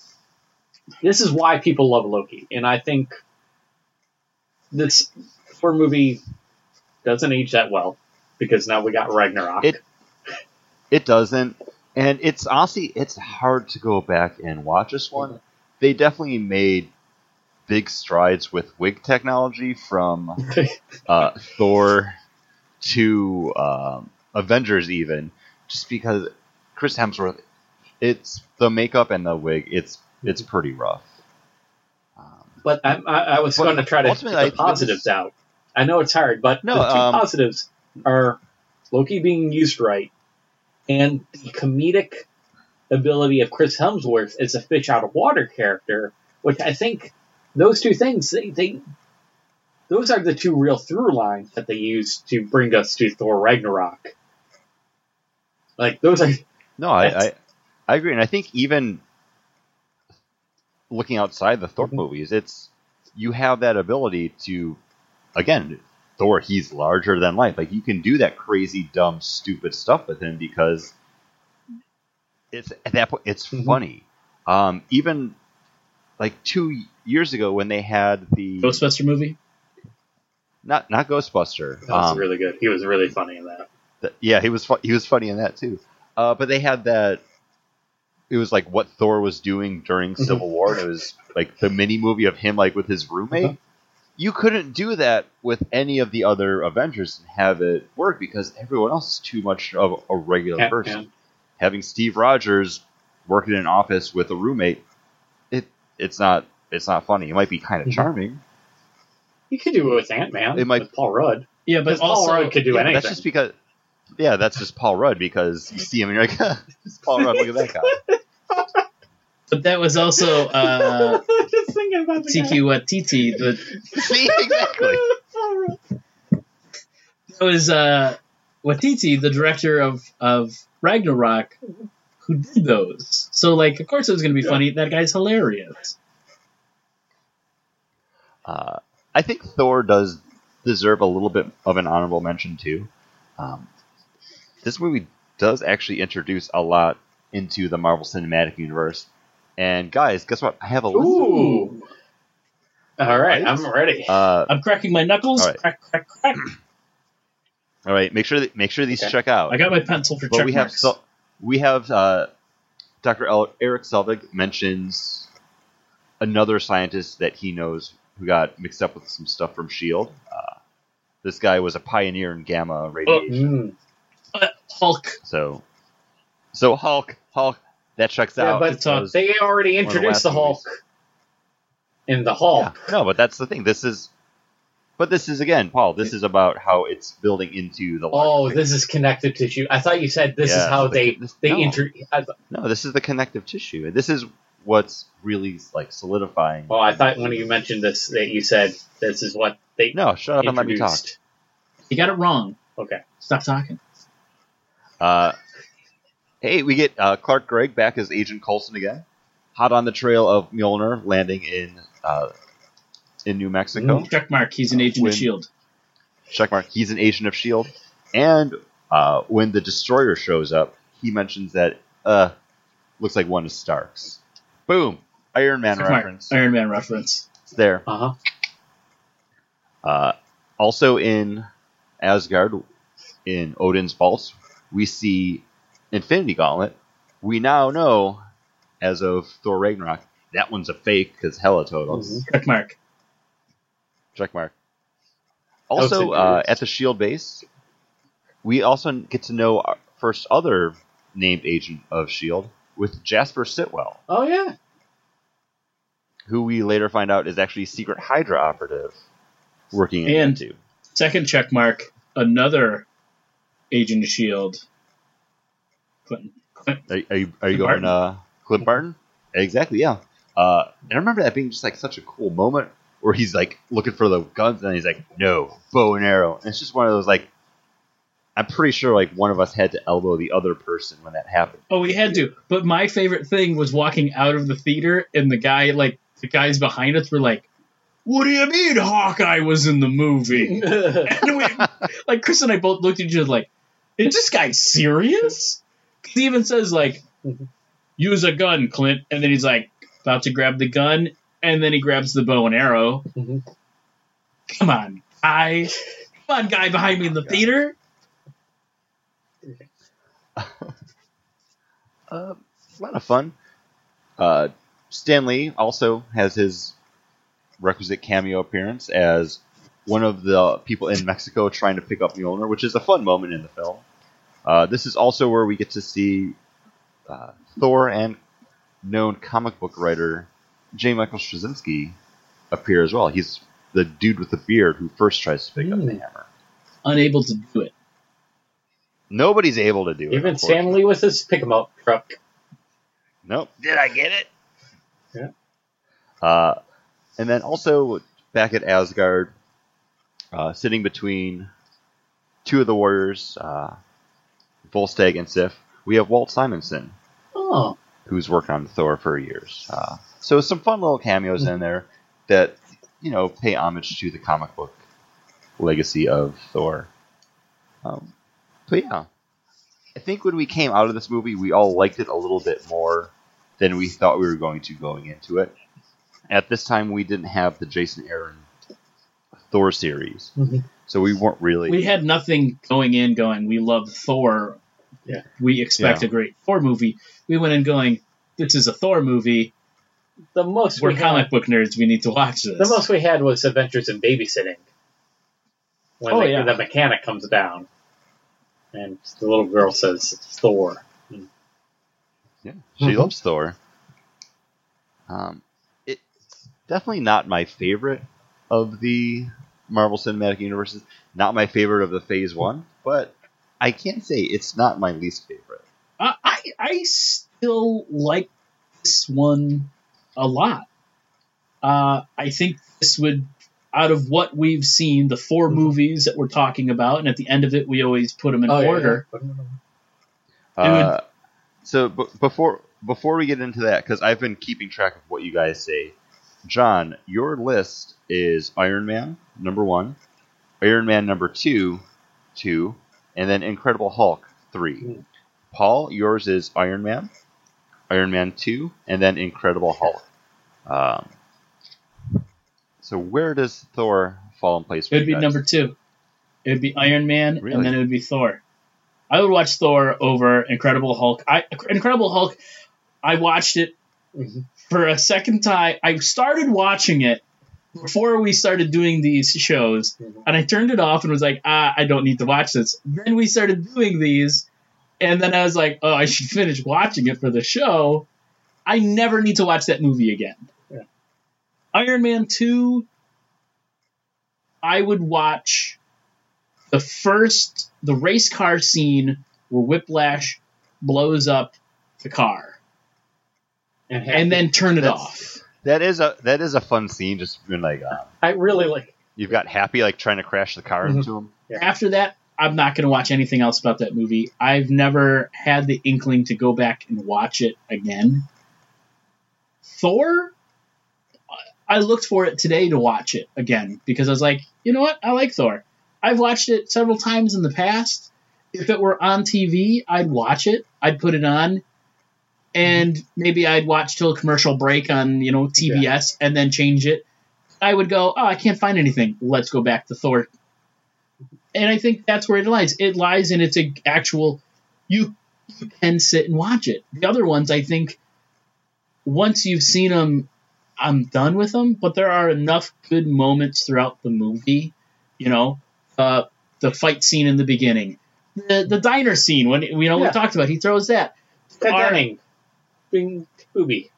this is why people love Loki. And I think this Thor movie doesn't age that well, because now we got Ragnarok. It doesn't. And it's honestly, it's hard to go back and watch this one. They definitely made big strides with wig technology from Thor to Avengers even, just because Chris Hemsworth, it's the makeup and the wig, it's pretty rough. But I was going to try to get the positives out. I know it's hard, but the two positives are Loki being used right, and the comedic ability of Chris Hemsworth as a fish-out-of-water character, which I think those two things, those are the two real through lines that they use to bring us to Thor Ragnarok. Those are... No, I agree, and I think even looking outside the Thor movies, you have that ability to, again... Thor, he's larger than life. You can do that crazy, dumb, stupid stuff with him because it's at that point it's funny. Even 2 years ago when they had the Ghostbuster movie, not Ghostbuster. That was really good. He was really funny in that. He was funny in that too. But they had that. It was what Thor was doing during Civil War. And it was the mini movie of him with his roommate. You couldn't do that with any of the other Avengers and have it work because everyone else is too much of a regular person. Yeah. Having Steve Rogers work in an office with a roommate, it's not funny. It might be kind of charming. You could do it with Ant-Man. It might with Paul Rudd. Yeah, but also, Paul Rudd could do anything. That's just Paul Rudd because you see him and you're like, it's Paul Rudd. Look at that guy. But that was also Taika Waititi. See, exactly. That was Waititi, the director of Ragnarok, who did those. So, like, of course it was going to be funny. That guy's hilarious. I think Thor does deserve a little bit of an honorable mention, too. This movie does actually introduce a lot into the Marvel Cinematic Universe. And guys, guess what? I have a list. Ooh! All right, I'm ready. I'm cracking my knuckles. Right. Crack, crack, crack. All right, make sure these check out. I got my pencil for check marks. We have Dr. Eric Selvig mentions another scientist that he knows who got mixed up with some stuff from S.H.I.E.L.D. This guy was a pioneer in gamma radiation. Hulk. So Hulk. That checks out. Yeah, but they already introduced the Hulk in the Hulk. Yeah. No, but that's the thing. This is again, Paul. This is about how it's building into the. Oh, this is connective tissue. I thought you said this is how No, this is the connective tissue. This is what's really like solidifying. Well, I thought when you mentioned this that you said this is what they. No, shut up and let me talk. You got it wrong. Okay, stop talking. Hey, we get Clark Gregg back as Agent Coulson again. Hot on the trail of Mjolnir landing in New Mexico. Checkmark, he's an agent of S.H.I.E.L.D. Checkmark, he's an agent of S.H.I.E.L.D. And when the Destroyer shows up, he mentions that looks like one of Stark's. Boom! Iron Man reference. Iron Man reference. It's there. Uh-huh. Also in Asgard, in Odin's vaults, we see Infinity Gauntlet. We now know, as of Thor Ragnarok, that one's a fake because hella totals. Mm-hmm. Checkmark. Also, at the S.H.I.E.L.D. base, we also get to know our first other named agent of S.H.I.E.L.D. with Jasper Sitwell. Oh, yeah. Who we later find out is actually a secret Hydra operative working into. Second checkmark, another agent of S.H.I.E.L.D. Clint. Are you going Clint Barton? Exactly, yeah. And I remember that being just like such a cool moment where he's like looking for the guns and he's like, no, bow and arrow. And it's just one of those like, I'm pretty sure like one of us had to elbow the other person when that happened. Oh, we had to. But my favorite thing was walking out of the theater and the guys behind us were like, what do you mean Hawkeye was in the movie? And Chris and I both looked at each other like, is this guy serious? He even says, like, use a gun, Clint. And then he's, like, about to grab the gun. And then he grabs the bow and arrow. Mm-hmm. Come on, guy behind me in the theater. A lot of fun. Stan Lee also has his requisite cameo appearance as one of the people in Mexico trying to pick up Mjolnir, which is a fun moment in the film. This is also where we get to see Thor and known comic book writer J. Michael Straczynski appear as well. He's the dude with the beard who first tries to pick up the hammer. Unable to do it. Nobody's able to do it. Even Stan Lee with his pick-em-up truck. Nope. Did I get it? Yeah. And then also back at Asgard, sitting between two of the warriors... Volstagg and Sif, we have Walt Simonson, who's worked on Thor for years. So some fun little cameos in there that, you know, pay homage to the comic book legacy of Thor. But yeah, I think when we came out of this movie, we all liked it a little bit more than we thought we were going to going into it. At this time, we didn't have the Jason Aaron Thor series. Mm-hmm. So we weren't really... We had nothing going in, we love Thor. Yeah. We expect a great Thor movie. We went in going, this is a Thor movie. the most we're we comic had, book nerds. We need to watch this. The most we had was Adventures in Babysitting. When the mechanic comes down, and the little girl says it's Thor. Yeah, she loves Thor. It's definitely not my favorite of the Marvel Cinematic Universes. Not my favorite of the Phase 1, but I can't say it's not my least favorite. I still like this one a lot. I think this would, out of what we've seen, the four movies that we're talking about, and at the end of it, we always put them in order. Yeah. Before we get into that, because I've been keeping track of what you guys say, John, your list is Iron Man, number 1, Iron Man, number 2, and then Incredible Hulk, 3. Mm. Paul, yours is Iron Man 2, and then Incredible Hulk. So where does Thor fall in place? It would be number 2. It would be Iron Man, and then it would be Thor. I would watch Thor over Incredible Hulk. I watched it for a second time. I started watching it before we started doing these shows, and I turned it off and was like, I don't need to watch this. Then we started doing these, and then I was like, oh, I should finish watching it for the show. I never need to watch that movie again. Yeah. Iron Man 2, I would watch the race car scene where Whiplash blows up the car and then turn it off. That is a fun scene. Just been like, I really like. You've got Happy like trying to crash the car into him. Yeah. After that, I'm not going to watch anything else about that movie. I've never had the inkling to go back and watch it again. Thor, I looked for it today to watch it again because I was like, you know what? I like Thor. I've watched it several times in the past. If it were on TV, I'd watch it. I'd put it on. And maybe I'd watch till a commercial break on, TBS and then change it. I would go, oh, I can't find anything. Let's go back to Thor. And I think that's where it lies. It lies in its actual, you can sit and watch it. The other ones, I think, once you've seen them, I'm done with them. But there are enough good moments throughout the movie, the fight scene in the beginning, the diner scene when we talked about. He throws that darning, bing, booby,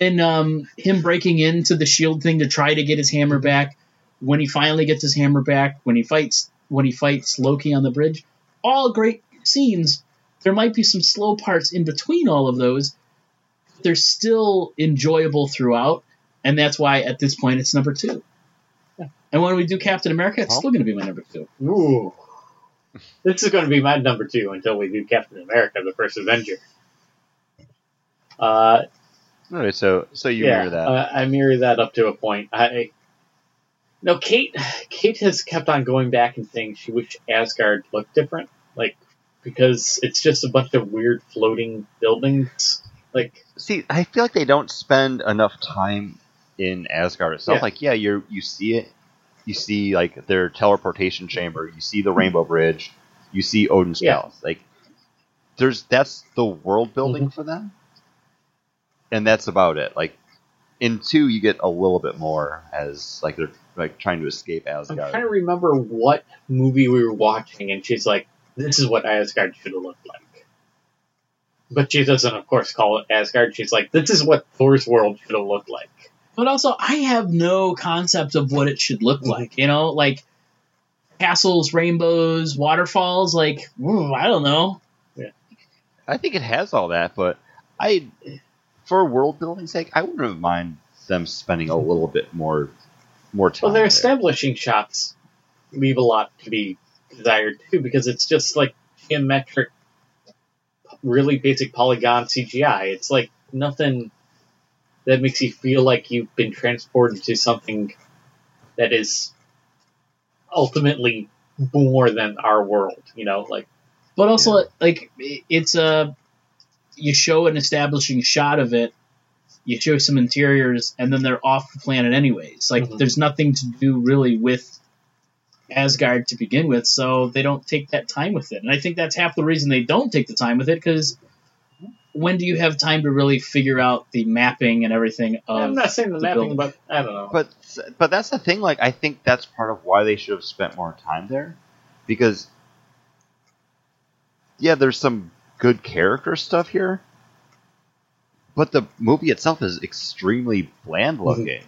and him breaking into the shield thing to try to get his hammer back. When he finally gets his hammer back, when he fights Loki on the bridge, all great scenes. There might be some slow parts in between all of those, but they're still enjoyable throughout, and that's why at this point it's number 2. And when we do Captain America, it's still going to be my number 2. Ooh. This is going to be my number 2 until we do Captain America, The First Avenger. All right, so you mirror that. I mirror that up to a point. No, Kate has kept on going back and saying she wished Asgard looked different, because it's just a bunch of weird floating buildings. See, I feel like they don't spend enough time in Asgard itself. You see it. You see, their teleportation chamber. You see the Rainbow Bridge. You see Odin's palace. That's the world building for them, and that's about it. In 2, you get a little bit more as they're trying to escape Asgard. I'm trying to remember what movie we were watching, and she's like, "This is what Asgard should have looked like," but she doesn't, of course, call it Asgard. She's like, "This is what Thor's world should have looked like." But also, I have no concept of what it should look like. Castles, rainbows, waterfalls. I don't know. Yeah. I think it has all that, but for world building's sake, I wouldn't mind them spending a little bit more time. Well, their establishing shots leave a lot to be desired too, because it's just geometric, really basic polygon CGI. It's nothing that makes you feel like you've been transported to something that is ultimately more than our world, But also, it's you show an establishing shot of it, you show some interiors, and then they're off the planet anyways. There's nothing to do really with Asgard to begin with, so they don't take that time with it. And I think that's half the reason they don't take the time with it, because when do you have time to really figure out the mapping and everything? I'm not saying the mapping, building. But I don't know. But that's the thing. Like, I think that's part of why they should have spent more time there, because yeah, there's some good character stuff here, but the movie itself is extremely bland looking.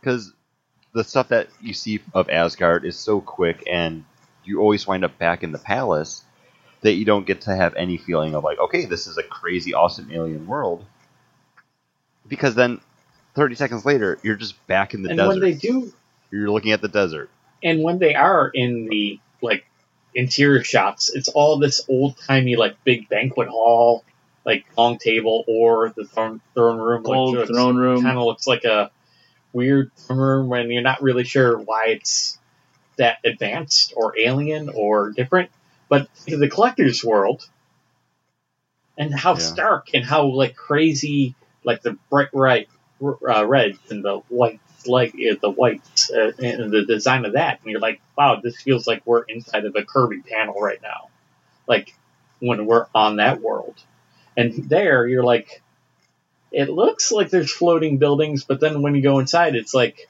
Because the stuff that you see of Asgard is so quick, and you always wind up back in the palace, that you don't get to have any feeling of like, okay, this is a crazy, awesome alien world. Because then 30 seconds later, you're just back in the desert. And when they do... You're looking at the desert. And when they are in the, like, interior shots, it's all this old-timey, like, big banquet hall, like, long table, or the throne room. Old like, throne room. Kind of looks like a weird throne room when you're not really sure why it's that advanced or alien or different. But to the collector's world, and how stark and how like crazy, like the bright reds and the white, like the whites and the design of that, and you're like, wow, this feels like we're inside of a Kirby panel right now, like when we're on that world. And there, you're like, it looks like there's floating buildings, but then when you go inside, it's like,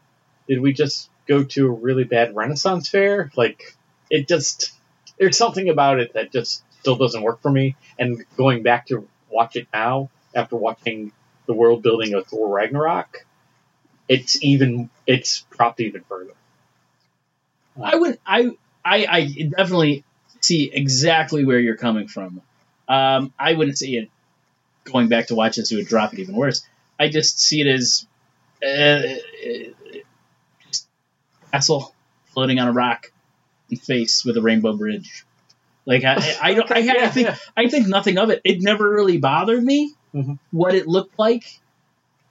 did we just go to a really bad Renaissance fair? Like, it just. There's something about it that just still doesn't work for me. And going back to watch it now, after watching the world building of Thor Ragnarok, it's propped even further. I definitely see exactly where you're coming from. I wouldn't see it going back to watch this, it would drop it even worse. I just see it as just a castle floating on a rock. Face with a rainbow bridge, like I don't. I think nothing of it. It never really bothered me what it looked like,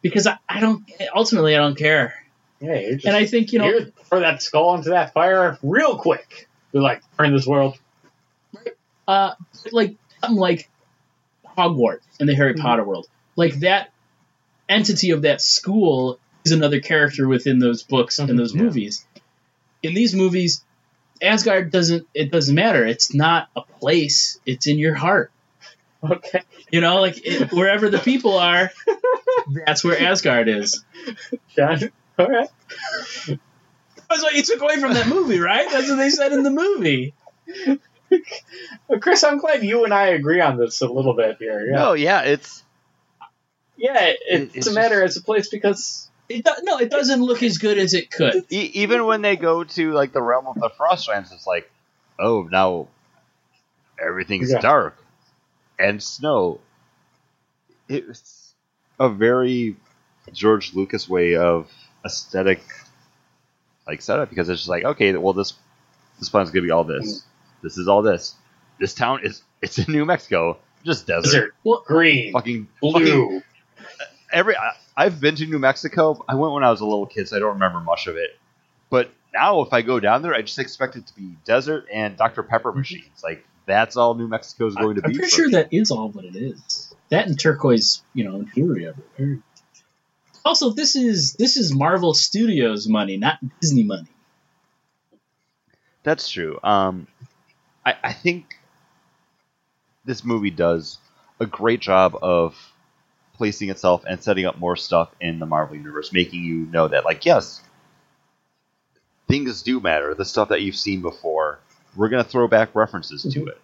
because I don't. Ultimately, I don't care. Yeah, you're just, and I think you're throw that skull into that fire real quick. They're like, burn this world. Like something like Hogwarts in the Harry Potter world, like that entity of that school is another character within those books and those movies. In these movies. Asgard doesn't matter. It's not a place. It's in your heart. Okay. You know, like wherever the people are, that's where Asgard is. John, all right. That's what you took away from that movie, right? That's what they said in the movie. Well, Chris, I'm glad you and I agree on this a little bit here. Yeah. No, yeah, it's... Yeah, it's a matter. Just... It's a place because... It doesn't look as good as it could. Even when they go to like the realm of the Frostlands, it's like, oh, now everything's dark and snow. It's a very George Lucas way of aesthetic, like setup, because it's just like, okay, well this planet's gonna be all this. This is all this. This town it's in New Mexico, just desert, what? Green, fucking blue. I've been to New Mexico. I went when I was a little kid, so I don't remember much of it. But now if I go down there, I just expect it to be desert and Dr. Pepper machines. Like, that's all New Mexico is going to be. I'm pretty sure that is all what it is. That and turquoise, and jewelry everywhere. Also, this is Marvel Studios money, not Disney money. That's true. I think this movie does a great job of placing itself and setting up more stuff in the Marvel Universe, making you know that, like, yes, things do matter. The stuff that you've seen before, we're going to throw back references to it.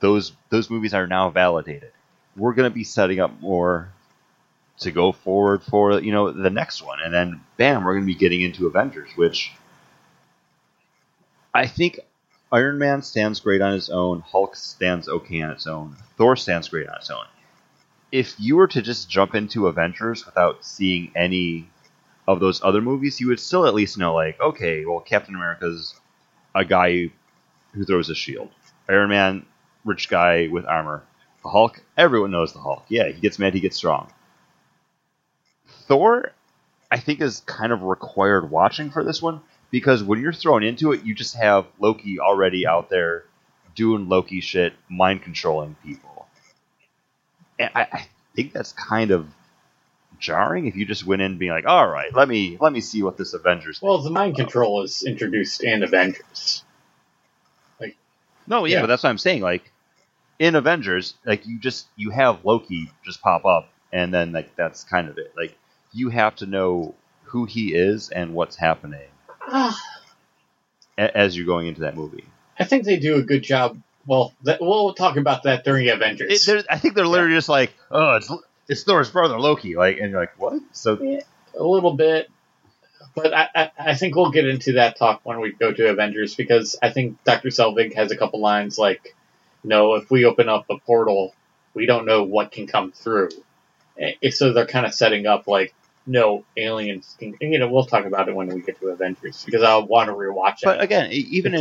Those movies are now validated. We're going to be setting up more to go forward for, the next one. And then, bam, we're going to be getting into Avengers, which I think Iron Man stands great on his own. Hulk stands okay on its own. Thor stands great on its own. If you were to just jump into Avengers without seeing any of those other movies, you would still at least know, like, okay, well, Captain America's a guy who throws a shield. Iron Man, rich guy with armor. The Hulk, everyone knows the Hulk. Yeah, he gets mad, he gets strong. Thor, I think, is kind of required watching for this one, because when you're thrown into it, you just have Loki already out there doing Loki shit, mind-controlling people. I think that's kind of jarring if you just went in being like, all right, let me see what this Avengers. Well, the mind control is introduced in Avengers. Like, no, yeah, but that's what I'm saying. Like, in Avengers, like, you have Loki just pop up, and then, like, that's kind of it. Like, you have to know who he is and what's happening as you're going into that movie. I think they do a good job. Well, we'll talk about that during Avengers. I think they're literally just like, oh, it's Thor's brother, Loki. Like, and you're like, what? So yeah, a little bit. But I think we'll get into that talk when we go to Avengers, because I think Dr. Selvig has a couple lines like, no, if we open up a portal, we don't know what can come through. So they're kind of setting up like, no, aliens can... we'll talk about it when we get to Avengers, because I'll want to rewatch it. But again, even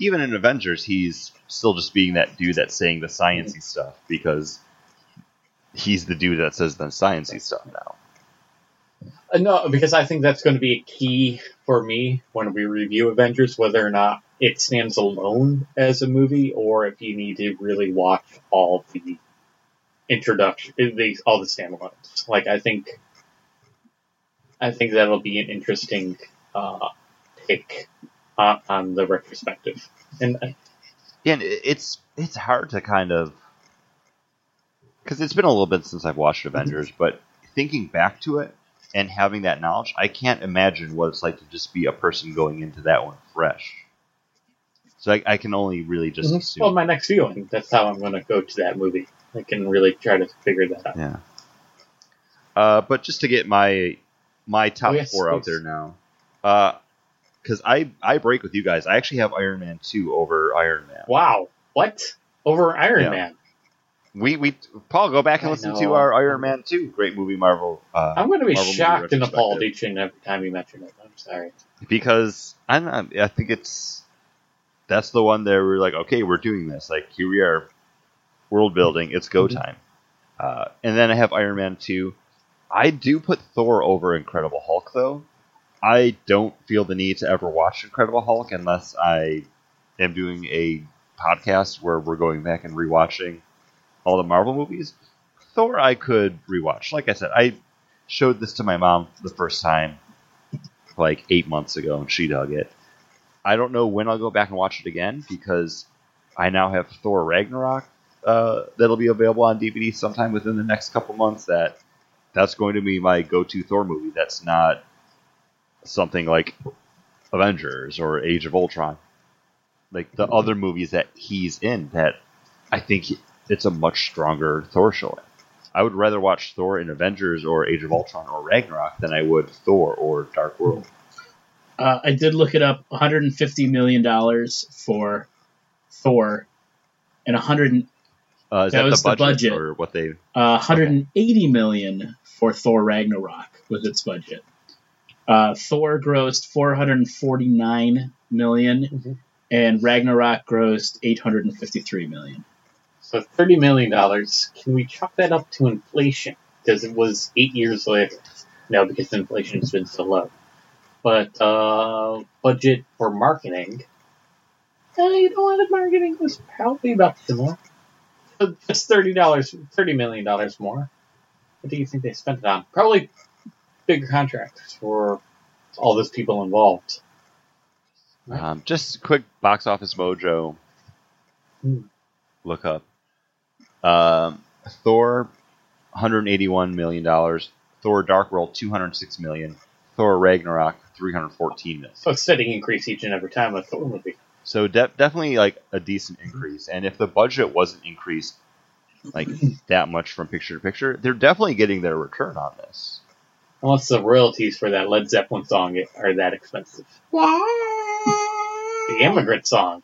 in Avengers, he's still just being that dude that's saying the science-y stuff, because he's the dude that says the science-y stuff now. No, because I think that's going to be a key for me when we review Avengers, whether or not it stands alone as a movie, or if you need to really watch all the introduction, all the standalones. Like, I think that'll be an interesting take on the retrospective. And it's hard to kind of, because it's been a little bit since I've watched Avengers, but thinking back to it and having that knowledge, I can't imagine what it's like to just be a person going into that one fresh. So I can only really just assume. Well, my next viewing, that's how I'm going to go to that movie. I can really try to figure that out. Yeah. But just to get my top four out there now, because I break with you guys. I actually have Iron Man 2 over Iron Man. Wow. What? Over Iron Man? We Paul, go back and listen to our Iron Man 2 great movie, Marvel. I'm going to be Marvel shocked and appalled each and every time you mention it. I'm sorry. Because I think that's the one that we're like, okay, we're doing this. Like, here we are, world building. It's go time. And then I have Iron Man 2. I do put Thor over Incredible Hulk, though. I don't feel the need to ever watch Incredible Hulk unless I am doing a podcast where we're going back and rewatching all the Marvel movies. Thor I could rewatch. Like I said, I showed this to my mom for the first time like 8 months ago, and she dug it. I don't know when I'll go back and watch it again, because I now have Thor Ragnarok that'll be available on DVD sometime within the next couple months. That's going to be my go-to Thor movie. That's not something like Avengers or Age of Ultron. Like the other movies that he's in, that I think it's a much stronger Thor showing. I would rather watch Thor in Avengers or Age of Ultron or Ragnarok than I would Thor or Dark World. I did look it up. $150 million for Thor, and that was the budget or what they? $180 million for Thor Ragnarok was its budget. Thor grossed $449 million, and Ragnarok grossed $853 million. So $30 million. Can we chalk that up to inflation? Because it was 8 years later. No, because inflation has been so low. But budget for marketing. You know what? The marketing was probably about similar. So just $30 million more. What do you think they spent it on? Probably bigger contracts for all those people involved. Right? Just a quick box office mojo look up. Thor, $181 million. Thor Dark World, $206 million. Thor Ragnarok, $314 million. So it's steady increase each and every time a Thor movie. So definitely like a decent increase. And if the budget wasn't increased like that much from picture to picture, they're definitely getting their return on this. Unless the royalties for that Led Zeppelin song are that expensive. The Immigrant Song.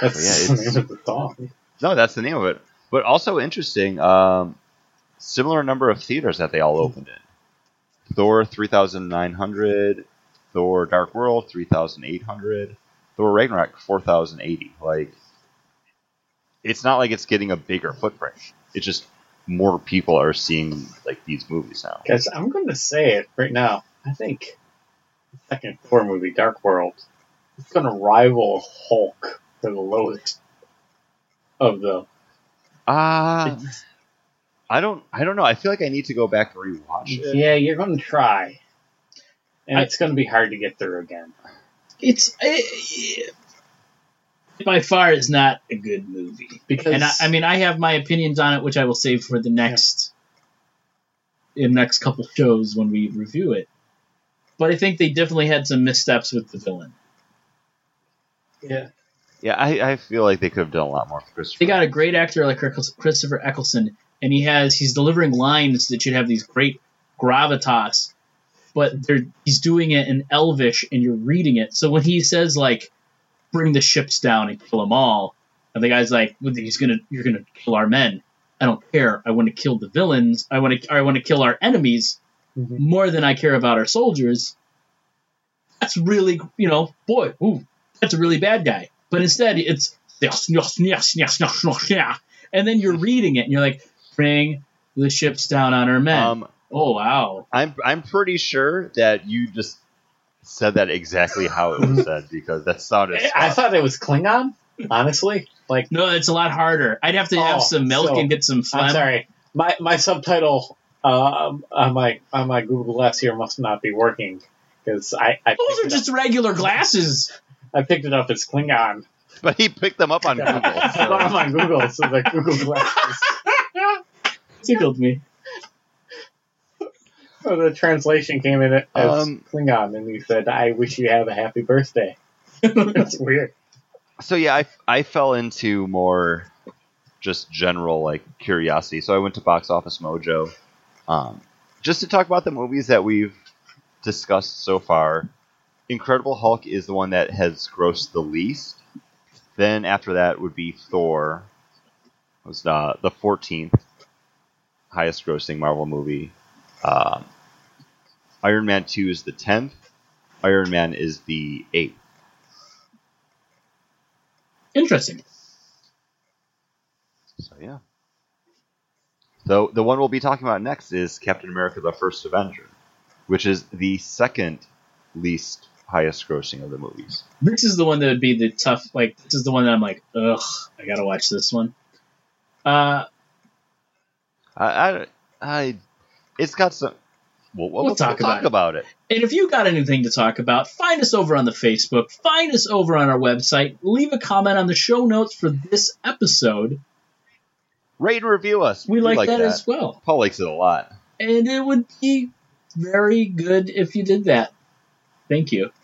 That's the name of the song. No, that's the name of it. But also interesting, similar number of theaters that they all opened in. Thor 3,900, Thor Dark World 3,800, Thor Ragnarok 4,080. Like, it's not like it's getting a bigger footprint. It's just more people are seeing like these movies now. Because I'm going to say it right now. I think the second Thor movie, Dark World, it's going to rival Hulk for the lowest of the. I don't know. I feel like I need to go back and rewatch it. Yeah, you're going to try, and it's going to be hard to get through again. It's by far is not a good movie. Because I mean, I have my opinions on it, which I will save for the next in next couple shows when we review it. But I think they definitely had some missteps with the villain. Yeah. Yeah, I feel like they could have done a lot more for Christopher. They got a great actor like Christopher Eccleston, and he's delivering lines that should have these great gravitas, but he's doing it in Elvish, and you're reading it. So when he says, like, bring the ships down and kill them all, and the guy's like, you're gonna kill our men. I don't care. I want to kill the villains. I want to kill our enemies more than I care about our soldiers. That's really, boy, ooh, that's a really bad guy. But instead, it's and then you're reading it, and you're like, "Bring the ships down on our men." Oh wow! I'm pretty sure that you just said that exactly how it was said because that sounded. I thought it was Klingon, honestly. Like, no, it's a lot harder. I'd have to have some milk and get some fun. I'm sorry, my subtitle on my Google Glass here must not be working because those are just regular glasses. I picked it up as Klingon. But he picked them up on Google. I got them on Google, so the Google Glasses. Tickled me. So the translation came in as Klingon, and he said, I wish you have a happy birthday. That's weird. So yeah, I fell into more just general curiosity. So I went to Box Office Mojo just to talk about the movies that we've discussed so far. Incredible Hulk is the one that has grossed the least. Then after that would be Thor. It was the 14th highest grossing Marvel movie. Iron Man 2 is the 10th. Iron Man is the 8th. Interesting. So yeah. So the one we'll be talking about next is Captain America: The First Avenger, which is the second least highest grossing of the movies. This is the one that would be the tough, this is the one that I'm like, ugh, I gotta watch this one. It's got some, we'll talk about it. And if you got anything to talk about, find us over on the Facebook, find us over on our website, leave a comment on the show notes for this episode. Rate and review us. We like that as well. Paul likes it a lot. And it would be very good if you did that. Thank you.